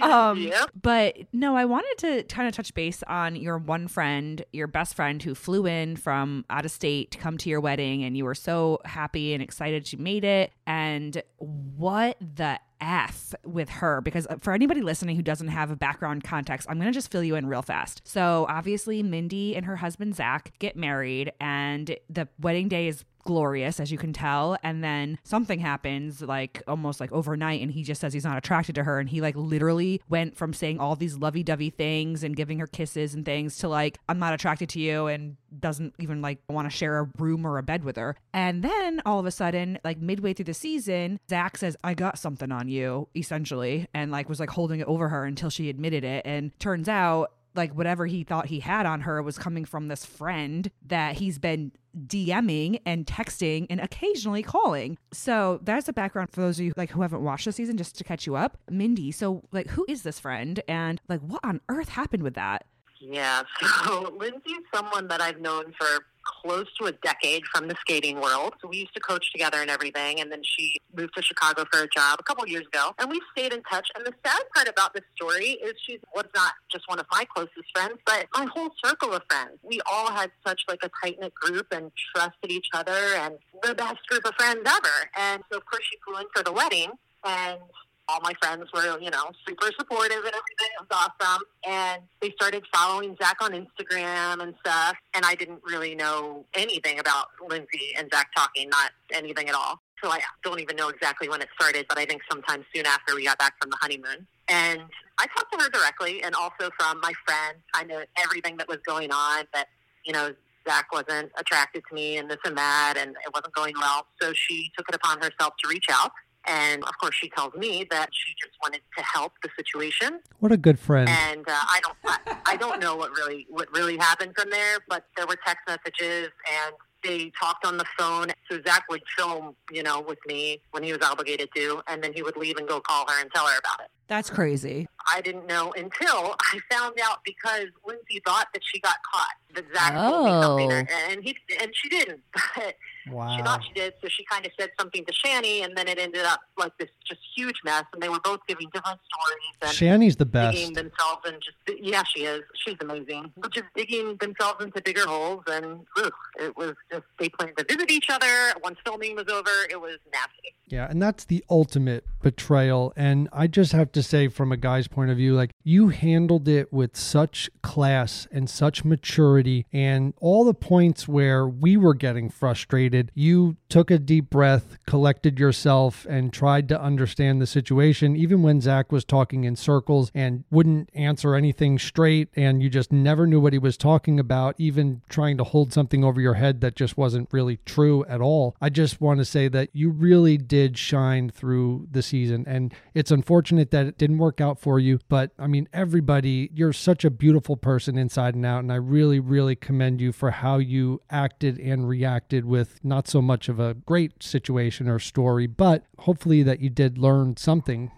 um, yep. But no, I wanted to kind of touch base on your one friend, your best friend who flew in from out of state to come to your wedding, and you were so happy and excited she made it. And what the F with her, because for anybody listening who doesn't have a background context, I'm going to just fill you in real fast. So obviously Mindy and her husband Zach get married, and the wedding day is glorious, as you can tell, and then something happens like almost like overnight, and he just says he's not attracted to her, and he like literally went from saying all these lovey-dovey things and giving her kisses and things to like, I'm not attracted to you, and doesn't even like want to share a room or a bed with her. And then all of a sudden, like midway through the season, Zach says, I got something on you, essentially, and like was like holding it over her until she admitted it. And turns out like whatever he thought he had on her was coming from this friend that he's been DMing and texting and occasionally calling. So that's the background for those of you like who haven't watched the season, just to catch you up. Mindy, so like who is this friend and like what on earth happened with that? Yeah, so Lindsay's someone that I've known for close to a decade from the skating world. So we used to coach together and everything, and then she moved to Chicago for a job a couple years ago, and we've stayed in touch. And the sad part about this story is she was not just one of my closest friends, but my whole circle of friends. We all had such like a tight-knit group and trusted each other, and the best group of friends ever. And so of course she flew in for the wedding, and all my friends were, you know, super supportive and everything. It was awesome. And they started following Zach on Instagram and stuff. And I didn't really know anything about Lindsay and Zach talking, not anything at all. So I don't even know exactly when it started, but I think sometime soon after we got back from the honeymoon. And I talked to her directly, and also from my friend, kind of everything that was going on, that, you know, Zach wasn't attracted to me and this and that, and it wasn't going well. So she took it upon herself to reach out. And, of course, she tells me that she just wanted to help the situation. What a good friend. And uh, I don't I, I don't know what really what really happened from there, but there were text messages, and they talked on the phone. So Zach would film, you know, with me when he was obligated to, and then he would leave and go call her and tell her about it. That's crazy. I didn't know until I found out, because Lindsay thought that she got caught, that Zach told me something, and, he, and she didn't. But Wow. She thought she did, so she kind of said something to Shandy, and then it ended up like this just huge mess, and they were both giving different stories. And Shandy's the best. Digging themselves and just, yeah, she is. She's amazing. But just digging themselves into bigger holes, and ugh, it was just, they planned to visit each other. Once filming was over, it was nasty. Yeah, and that's the ultimate betrayal. And I just have to say, from a guy's point of view, like, you handled it with such class and such maturity, and all the points where we were getting frustrated, you took a deep breath, collected yourself, and tried to understand the situation, even when Zach was talking in circles and wouldn't answer anything straight, and you just never knew what he was talking about, even trying to hold something over your head that just wasn't really true at all. I just want to say that you really did shine through the season, and it's unfortunate that it didn't work out for you, but I mean, everybody, you're such a beautiful person inside and out, and I really, really commend you for how you acted and reacted with not so much of a great situation or story, but hopefully that you did learn something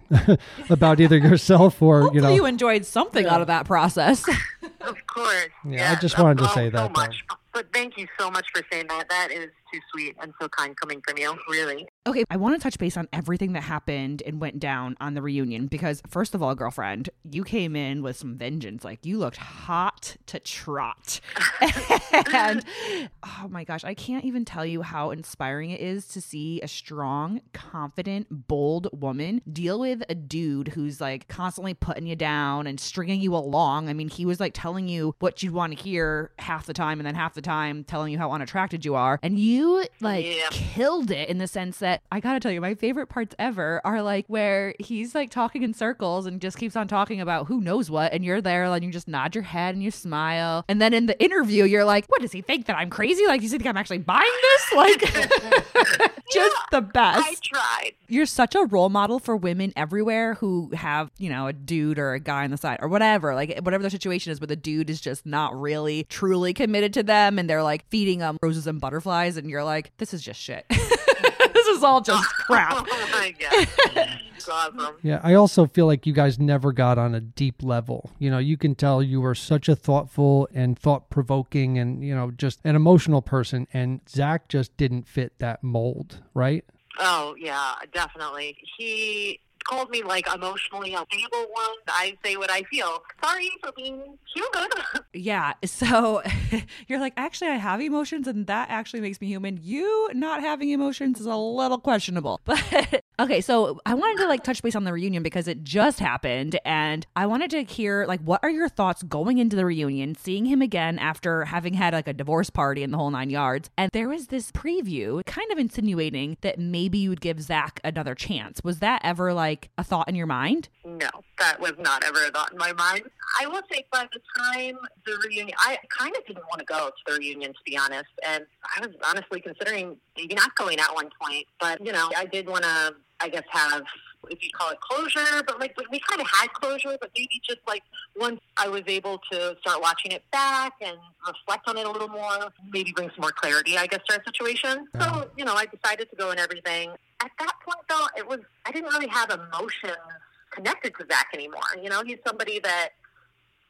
about either yourself or, hopefully you know, you enjoyed something yeah. out of that process. Of course. Yeah. Yes. I just wanted oh, to say oh, that. So much. But thank you so much for saying that. That is too sweet and so kind coming from you, really. Okay, I want to touch base on everything that happened and went down on the reunion because, first of all, girlfriend, you came in with some vengeance. Like, you looked hot to trot. And, oh my gosh, I can't even tell you how inspiring it is to see a strong, confident, bold woman deal with a dude who's, like, constantly putting you down and stringing you along. I mean, he was, like, telling you what you want to hear half the time and then half the time telling you how unattracted you are. And you, like, yeah. killed it in the sense that, I gotta tell you, my favorite parts ever are like where he's like talking in circles and just keeps on talking about who knows what, and you're there and you just nod your head and you smile, and then in the interview you're like, what does he think, that I'm crazy? Like, does he think I'm actually buying this? Like, just yeah, the best. I tried. You're such a role model for women everywhere who have, you know, a dude or a guy on the side or whatever, like whatever their situation is, where the dude is just not really truly committed to them and they're like feeding them roses and butterflies, and you're like, this is just shit. This is all just crap. Oh my God. Awesome. Yeah, I also feel like you guys never got on a deep level. You know, you can tell you were such a thoughtful and thought-provoking and, you know, just an emotional person, and Zach just didn't fit that mold, right? Oh, yeah, definitely. He called me like emotionally unstable one. I say what I feel. Sorry for being human. Yeah. So you're like, actually, I have emotions, and that actually makes me human. You not having emotions is a little questionable. But okay, so I wanted to like touch base on the reunion because it just happened, and I wanted to hear like, what are your thoughts going into the reunion, seeing him again after having had like a divorce party and the whole nine yards? And there was this preview kind of insinuating that maybe you would give Zach another chance. Was that ever like a thought in your mind? No, that was not ever a thought in my mind. I will say by the time the reunion, I kind of didn't want to go to the reunion, to be honest. And I was honestly considering maybe not going at one point, but you know, I did want to, I guess, have, if you call it closure, but like we kind of had closure, but maybe just like once I was able to start watching it back and reflect on it a little more, maybe bring some more clarity, I guess, to our situation. Yeah. So, you know, I decided to go and everything. At that point, though, it was, I didn't really have emotions connected to Zach anymore. You know, he's somebody that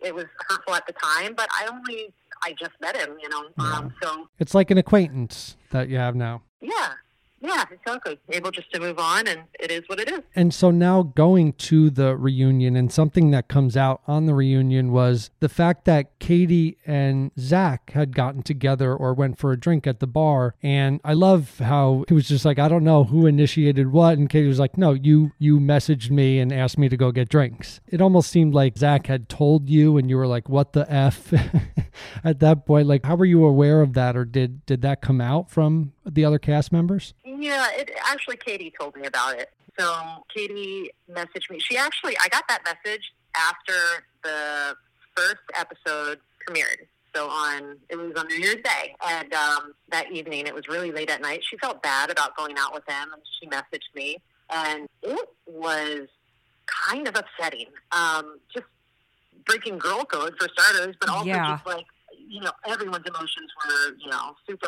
it was hurtful at the time, but I only, I just met him, you know. Yeah. Um, so it's like an acquaintance that you have now. Yeah. Yeah, exactly. Able just to move on, and it is what it is. And so now going to the reunion, and something that comes out on the reunion was the fact that Katie and Zach had gotten together or went for a drink at the bar. And I love how he was just like, I don't know who initiated what. And Katie was like, no, you, you messaged me and asked me to go get drinks. It almost seemed like Zach had told you and you were like, what the F? At that point, like, how were you aware of that? Or did, did that come out from the other cast members? Yeah, it, actually, Katie told me about it. So Katie messaged me. She actually, I got that message after the first episode premiered. So on, it was on New Year's Day. And um, that evening, it was really late at night. She felt bad about going out with him, and she messaged me. And it was kind of upsetting. Um, just breaking girl code, for starters, but also yeah. just like, you know, everyone's emotions were, you know, super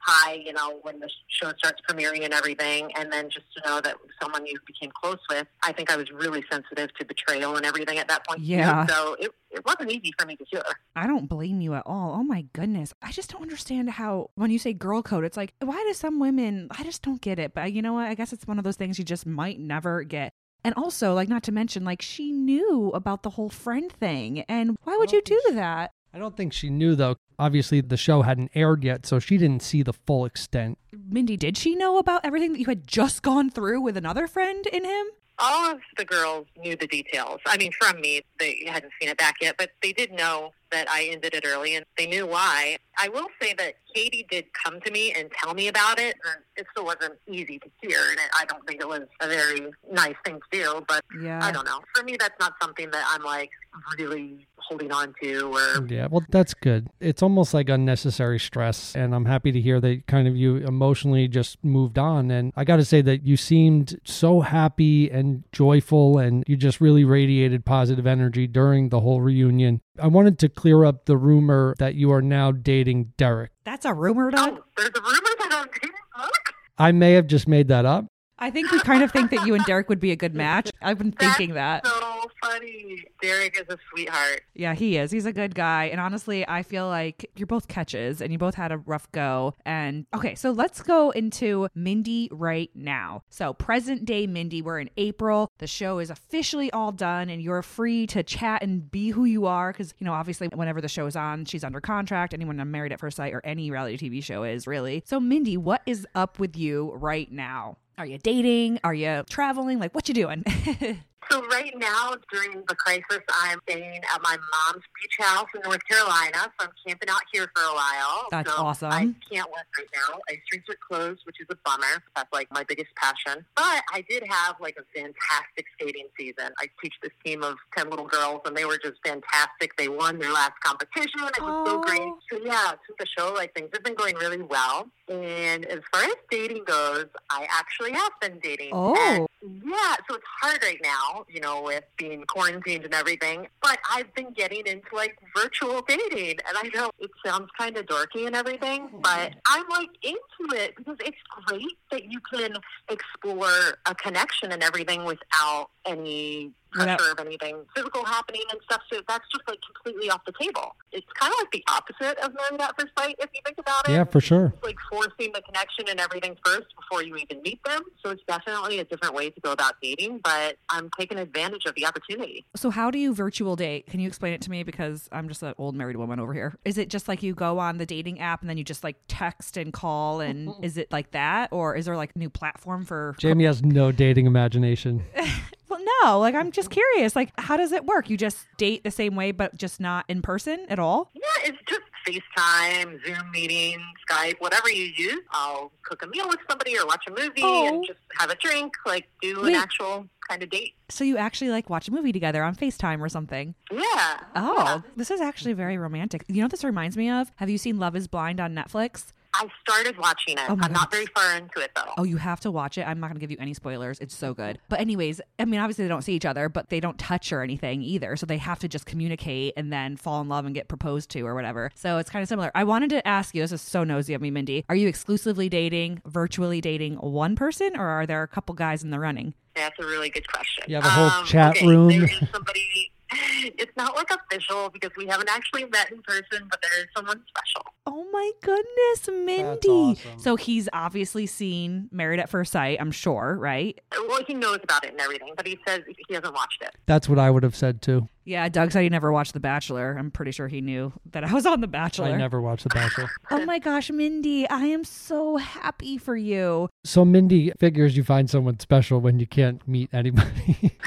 hi, you know, when the show starts premiering and everything, and then just to know that someone you became close with. I think I was really sensitive to betrayal and everything at that point. Yeah. So it it wasn't easy for me to hear. I don't blame you at all. Oh my goodness. I just don't understand how, when you say girl code, it's like, why do some women, I just don't get it. But you know what? I guess it's one of those things you just might never get. And also, like, not to mention, like, she knew about the whole friend thing. And why would you do that? I don't think she knew, though. Obviously, the show hadn't aired yet, so she didn't see the full extent. Mindy, did she know about everything that you had just gone through with another friend in him? All of the girls knew the details. I mean, from me, they hadn't seen it back yet, but they did know that I ended it early, and they knew why. I will say that Katie did come to me and tell me about it, and it still wasn't easy to hear, and I don't think it was a very nice thing to do, but yeah. I don't know. For me, that's not something that I'm, like, really holding on to. Or yeah, well, that's good. It's almost like unnecessary stress, and I'm happy to hear that kind of you emotionally just moved on, and I got to say that you seemed so happy and joyful, and you just really radiated positive energy during the whole reunion. I wanted to clear up the rumor that you are now dating Derek. That's a rumor, Doug? Oh, there's a rumor that I'm dating Derek? I may have just made that up. I think we kind of think that you and Derek would be a good match. I've been That's thinking that. So funny. Derek is a sweetheart. Yeah, he is. He's a good guy. And honestly, I feel like you're both catches and you both had a rough go. And okay, so let's go into Mindy right now. So present day Mindy, we're in April. The show is officially all done and you're free to chat and be who you are. Because, you know, obviously whenever the show is on, she's under contract. Anyone on Married at First Sight or any reality T V show is really. So Mindy, what is up with you right now? Are you dating? Are you traveling? Like, what you doing? So right now, during the crisis, I'm staying at my mom's beach house in North Carolina. So I'm camping out here for a while. That's so awesome. I can't work right now. I streets are closed, which is a bummer. That's like my biggest passion. But I did have like a fantastic skating season. I teach this team of ten little girls, and they were just fantastic. They won their last competition. It was Aww. so great. So yeah, since the show, like things have been going really well. And as far as dating goes, I actually have been dating. Oh. And yeah, so it's hard right now, you know, with being quarantined and everything. But I've been getting into, like, virtual dating. And I know it sounds kind of dorky and everything, but I'm, like, into it because it's great that you can explore a connection and everything without any pressure yep. of anything physical happening and stuff. So that's just, like, completely off the table. It's kind of like the opposite of Married at First Sight, if you think about it. Yeah, for sure. It's like forcing the connection and everything first before you even meet them. So it's definitely a different way to go about dating, but I'm taking advantage of the opportunity. So how do you virtual date? Can you explain it to me? Because I'm just an old married woman over here. Is it just like you go on the dating app and then you just like text and call and mm-hmm. is it like that? Or is there like a new platform for... Jamie has no dating imagination. Well, no, like, I'm just curious, like, how does it work? You just date the same way, but just not in person at all? Yeah, it's just FaceTime, Zoom meetings, Skype, whatever you use. I'll cook a meal with somebody or watch a movie oh. and just have a drink, like, do Wait. an actual kind of date. So you actually, like, watch a movie together on FaceTime or something? Yeah. Oh, yeah. This is actually very romantic. You know what this reminds me of? Have you seen Love is Blind on Netflix? I started watching it. Oh I'm God. not very far into it, though. Oh, you have to watch it. I'm not going to give you any spoilers. It's so good. But anyways, I mean, obviously they don't see each other, but they don't touch or anything either. So they have to just communicate and then fall in love and get proposed to or whatever. So it's kind of similar. I wanted to ask you, this is so nosy of me, Mindy. Are you exclusively dating, virtually dating one person, or are there a couple guys in the running? That's a really good question. Yeah, the whole um, chat okay, room. There is somebody... It's not like official because we haven't actually met in person, but there is someone special. Oh my goodness, Mindy. That's awesome. So he's obviously seen Married at First Sight, I'm sure, right? Well, he knows about it and everything, but he says he hasn't watched it. That's what I would have said too. Yeah, Doug said he never watched The Bachelor. I'm pretty sure he knew that I was on The Bachelor. I never watched The Bachelor. Oh my gosh, Mindy, I am so happy for you. So Mindy, figures you find someone special when you can't meet anybody.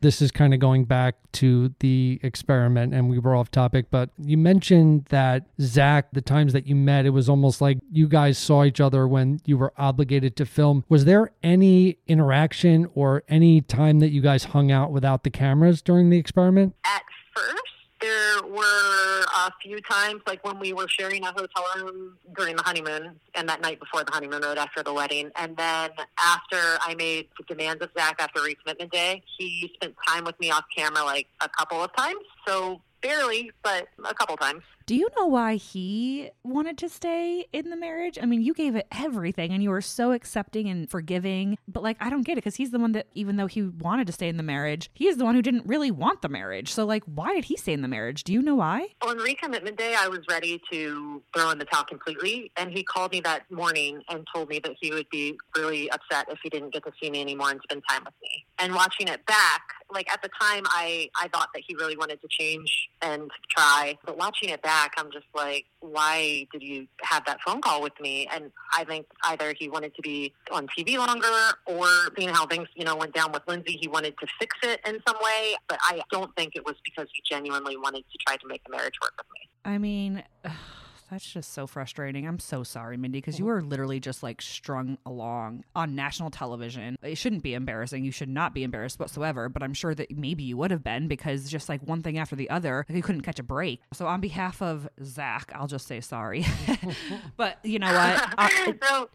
This is kind of going back to the experiment, and we were off topic, but you mentioned that Zach, the times that you met, it was almost like you guys saw each other when you were obligated to film. Was there any interaction or any time that you guys hung out without the cameras during the experiment? At first, there were a few times, like when we were sharing a hotel room during the honeymoon and that night before the honeymoon, right after the wedding. And then after I made the demands of Zach after recommitment day, he spent time with me off camera like a couple of times. So barely, but a couple times. Do you know why he wanted to stay in the marriage? I mean, you gave it everything and you were so accepting and forgiving. But like, I don't get it, because he's the one that, even though he wanted to stay in the marriage, he is the one who didn't really want the marriage. So like, why did he stay in the marriage? Do you know why? On recommitment day, I was ready to throw in the towel completely. And he called me that morning and told me that he would be really upset if he didn't get to see me anymore and spend time with me. And watching it back, like at the time, I, I thought that he really wanted to change and try. But watching it back, I'm just like, why did you have that phone call with me? And I think either he wanted to be on T V longer, or seeing how things, you know, went down with Lindsay, he wanted to fix it in some way. But I don't think it was because he genuinely wanted to try to make the marriage work with me. I mean... Ugh. That's just so frustrating. I'm so sorry, Mindy, because you were literally just like strung along on national television. It shouldn't be embarrassing. You should not be embarrassed whatsoever. But I'm sure that maybe you would have been, because just like one thing after the other, like, you couldn't catch a break. So on behalf of Zach, I'll just say sorry. But you know what? I, so,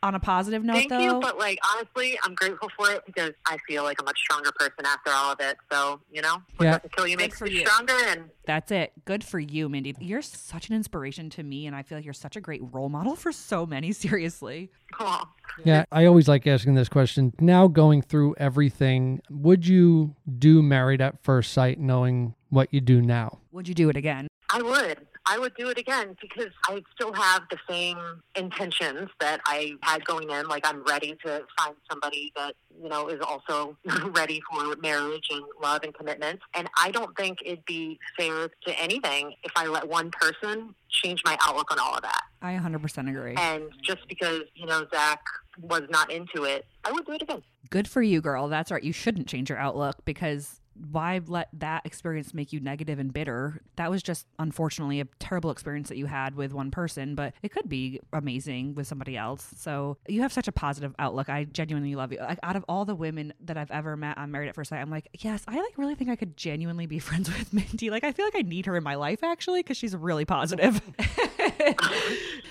on a positive note, thank though. Thank you, but like honestly, I'm grateful for it, because I feel like I'm a much stronger person after all of it. So, you know, what yeah. doesn't kill you makes you stronger. And that's it. Good for you, Mindy. You're such an inspiration to to me, and I feel like you're such a great role model for so many, seriously. Cool. Yeah, I always like asking this question. Now going through everything, would you do Married at First Sight knowing what you do now? Would you do it again? I would. I would do it again, because I still have the same intentions that I had going in. Like, I'm ready to find somebody that, you know, is also ready for marriage and love and commitment. And I don't think it'd be fair to anything if I let one person change my outlook on all of that. I one hundred percent agree. And just because, you know, Zach was not into it, I would do it again. Good for you, girl. That's right. You shouldn't change your outlook, because... why let that experience make you negative and bitter? That was just, unfortunately, a terrible experience that you had with one person, but it could be amazing with somebody else. So you have such a positive outlook. I genuinely love you. Like, out of all the women that I've ever met on Married at First Sight, I'm like, yes, I like really think I could genuinely be friends with Mindy. Like, I feel like I need her in my life, actually, because she's really positive.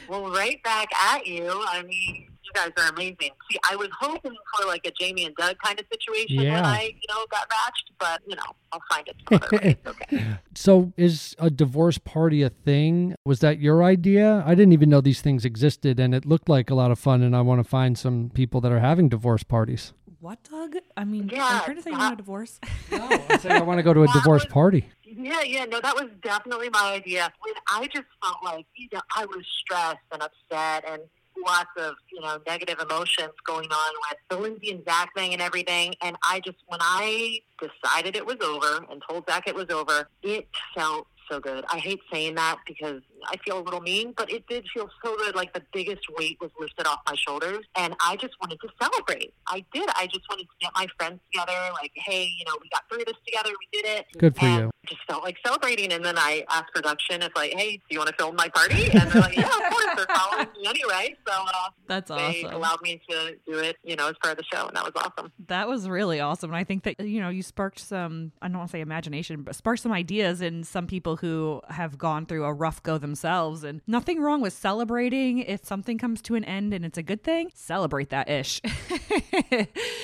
Well, right back at you. I mean... you guys are amazing. See, I was hoping for like a Jamie and Doug kind of situation yeah. when I, you know, got matched, but you know, I'll find it together. Right? It's okay. So is a divorce party a thing? Was that your idea? I didn't even know these things existed, and it looked like a lot of fun, and I want to find some people that are having divorce parties. What, Doug? I mean, yeah, I'm trying to say you want a divorce. No, I'm saying I want to go to a divorce was, party. Yeah, yeah. No, that was definitely my idea. When I just felt like, you know, I was stressed and upset and lots of, you know, negative emotions going on with the Lindsay and Zach thing and everything. And I just, when I decided it was over and told Zach it was over, it felt so good. I hate saying that because I feel a little mean, but it did feel so good. Like the biggest weight was lifted off my shoulders, and I just wanted to celebrate. I did. I just wanted to get my friends together. Like, hey, you know, we got through this together. We did it. Good for and you. Just felt like celebrating. And then I asked production, it's like, hey, do you want to film my party? And they're like, yeah, of course. They're following me anyway. So uh, that's they awesome. allowed me to do it, you know, as part of the show. And that was awesome. That was really awesome. And I think that, you know, you sparked some, I don't want to say imagination, but sparked some ideas in some people who have gone through a rough go themselves. And nothing wrong with celebrating. If something comes to an end and it's a good thing, celebrate that ish.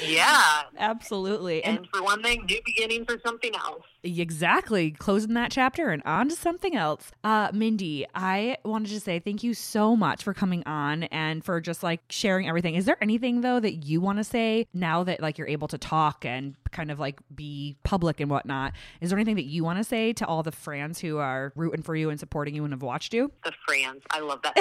Yeah. Absolutely. And, and for one thing, new beginnings or something else. Exactly. Closing that chapter and on to something else. Uh, Mindy, I wanted to say thank you so much for coming on and for just like sharing everything. Is there anything though that you want to say now that like you're able to talk and kind of like be public and whatnot? Is there anything that you want to say to all the fans who are rooting for you and supporting you and have watched you? The fans. I love that.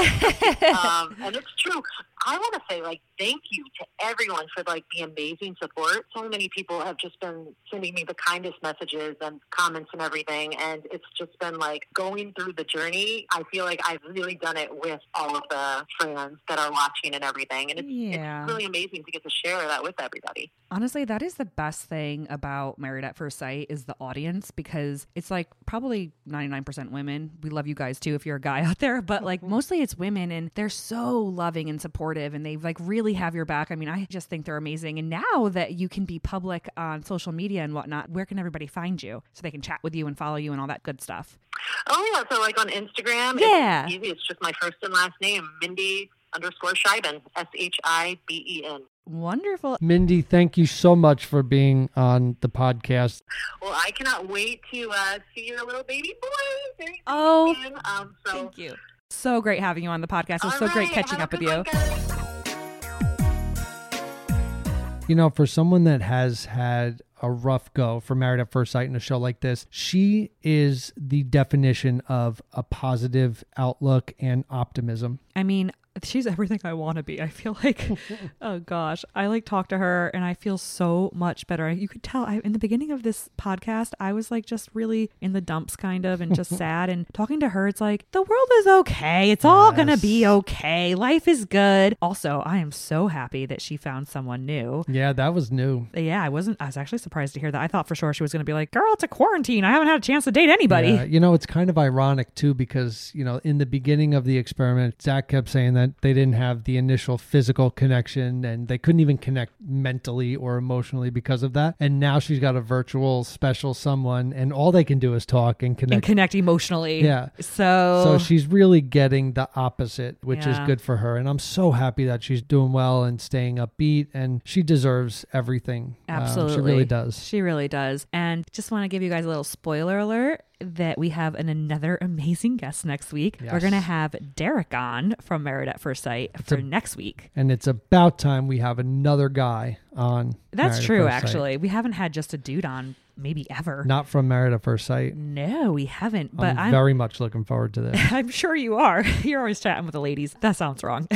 um, and it's true. I want to say like thank you to everyone for like the amazing support. So many people have just been sending me the kindest messages and comments and everything, and it's just been like going through the journey. I feel like I've really done it with all of the friends that are watching and everything, and it's, yeah. it's really amazing to get to share that with everybody. Honestly, that is the best thing about Married at First Sight is the audience, because it's like probably ninety-nine percent women. We love you guys too if you're a guy out there, but like mostly it's women, and they're so loving and supportive, and they like really have your back. I mean, I just think they're amazing. And now that you can be public on social media and whatnot, where can everybody find you so they can chat with you and follow you and all that good stuff? Oh, yeah. So like on Instagram, yeah. it's easy. It's just my first and last name, Mindy underscore Shiben, S H I B E N. Wonderful. Mindy, thank you so much for being on the podcast. Well, I cannot wait to uh, see your little baby boy. Oh, um, so. Thank you. So great having you on the podcast. It was All so right, great catching up with you. Podcast. You know, for someone that has had a rough go for Married at First Sight in a show like this, she is the definition of a positive outlook and optimism. I mean, she's everything I want to be. I feel like, oh gosh, I like talk to her and I feel so much better. You could tell I, in the beginning of this podcast, I was like just really in the dumps kind of and just sad. And talking to her, it's like, the world is okay. It's yes. all going to be okay. Life is good. Also, I am so happy that she found someone new. Yeah, that was new. Yeah, I wasn't, I was actually surprised to hear that. I thought for sure she was going to be like, girl, it's a quarantine. I haven't had a chance to date anybody. Yeah, you know, it's kind of ironic too, because, you know, in the beginning of the experiment, Zach kept saying that they didn't have the initial physical connection and they couldn't even connect mentally or emotionally because of that. And now she's got a virtual special someone and all they can do is talk and connect. And connect emotionally. Yeah. So so she's really getting the opposite, which yeah. is good for her. And I'm so happy that she's doing well and staying upbeat, and she deserves everything. Absolutely. Um, she really does. She really does. And just want to give you guys a little spoiler alert that we have an, another amazing guest next week. Yes. We're going to have Derek on from Married at First Sight it's for a, next week. And it's about time we have another guy on. That's Married true, actually. Sight. We haven't had just a dude on maybe ever. Not from Married at First Sight. No, we haven't. But I'm, I'm very much looking forward to this. I'm sure you are. You're always chatting with the ladies. That sounds wrong.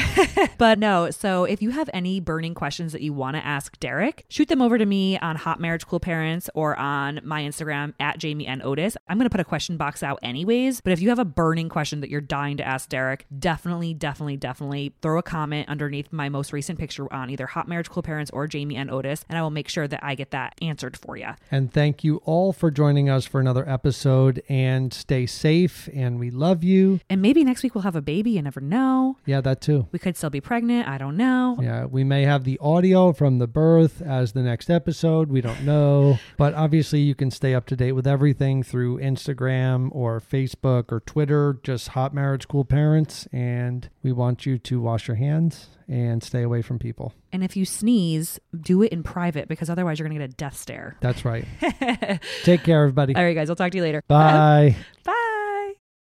But no, so if you have any burning questions that you want to ask Derek, shoot them over to me on Hot Marriage Cool Parents or on my Instagram at Jamie N. Otis. I'm going to put a question box out anyways, but if you have a burning question that you're dying to ask Derek, definitely, definitely, definitely throw a comment underneath my most recent picture on either Hot Marriage Cool Parents or Jamie N. Otis, and I will make sure that I get that answered for you. And thank Thank you all for joining us for another episode, and stay safe, and we love you. And maybe next week we'll have a baby. You never know. Yeah, that too. We could still be pregnant. I don't know. Yeah, we may have the audio from the birth as the next episode. We don't know. But obviously you can stay up to date with everything through Instagram or Facebook or Twitter, just Hot Marriage Cool Parents. And we want you to wash your hands and stay away from people. And if you sneeze, do it in private, because otherwise you're going to get a death stare. That's right. Take care, everybody. All right, guys. I'll talk to you later. Bye. Bye.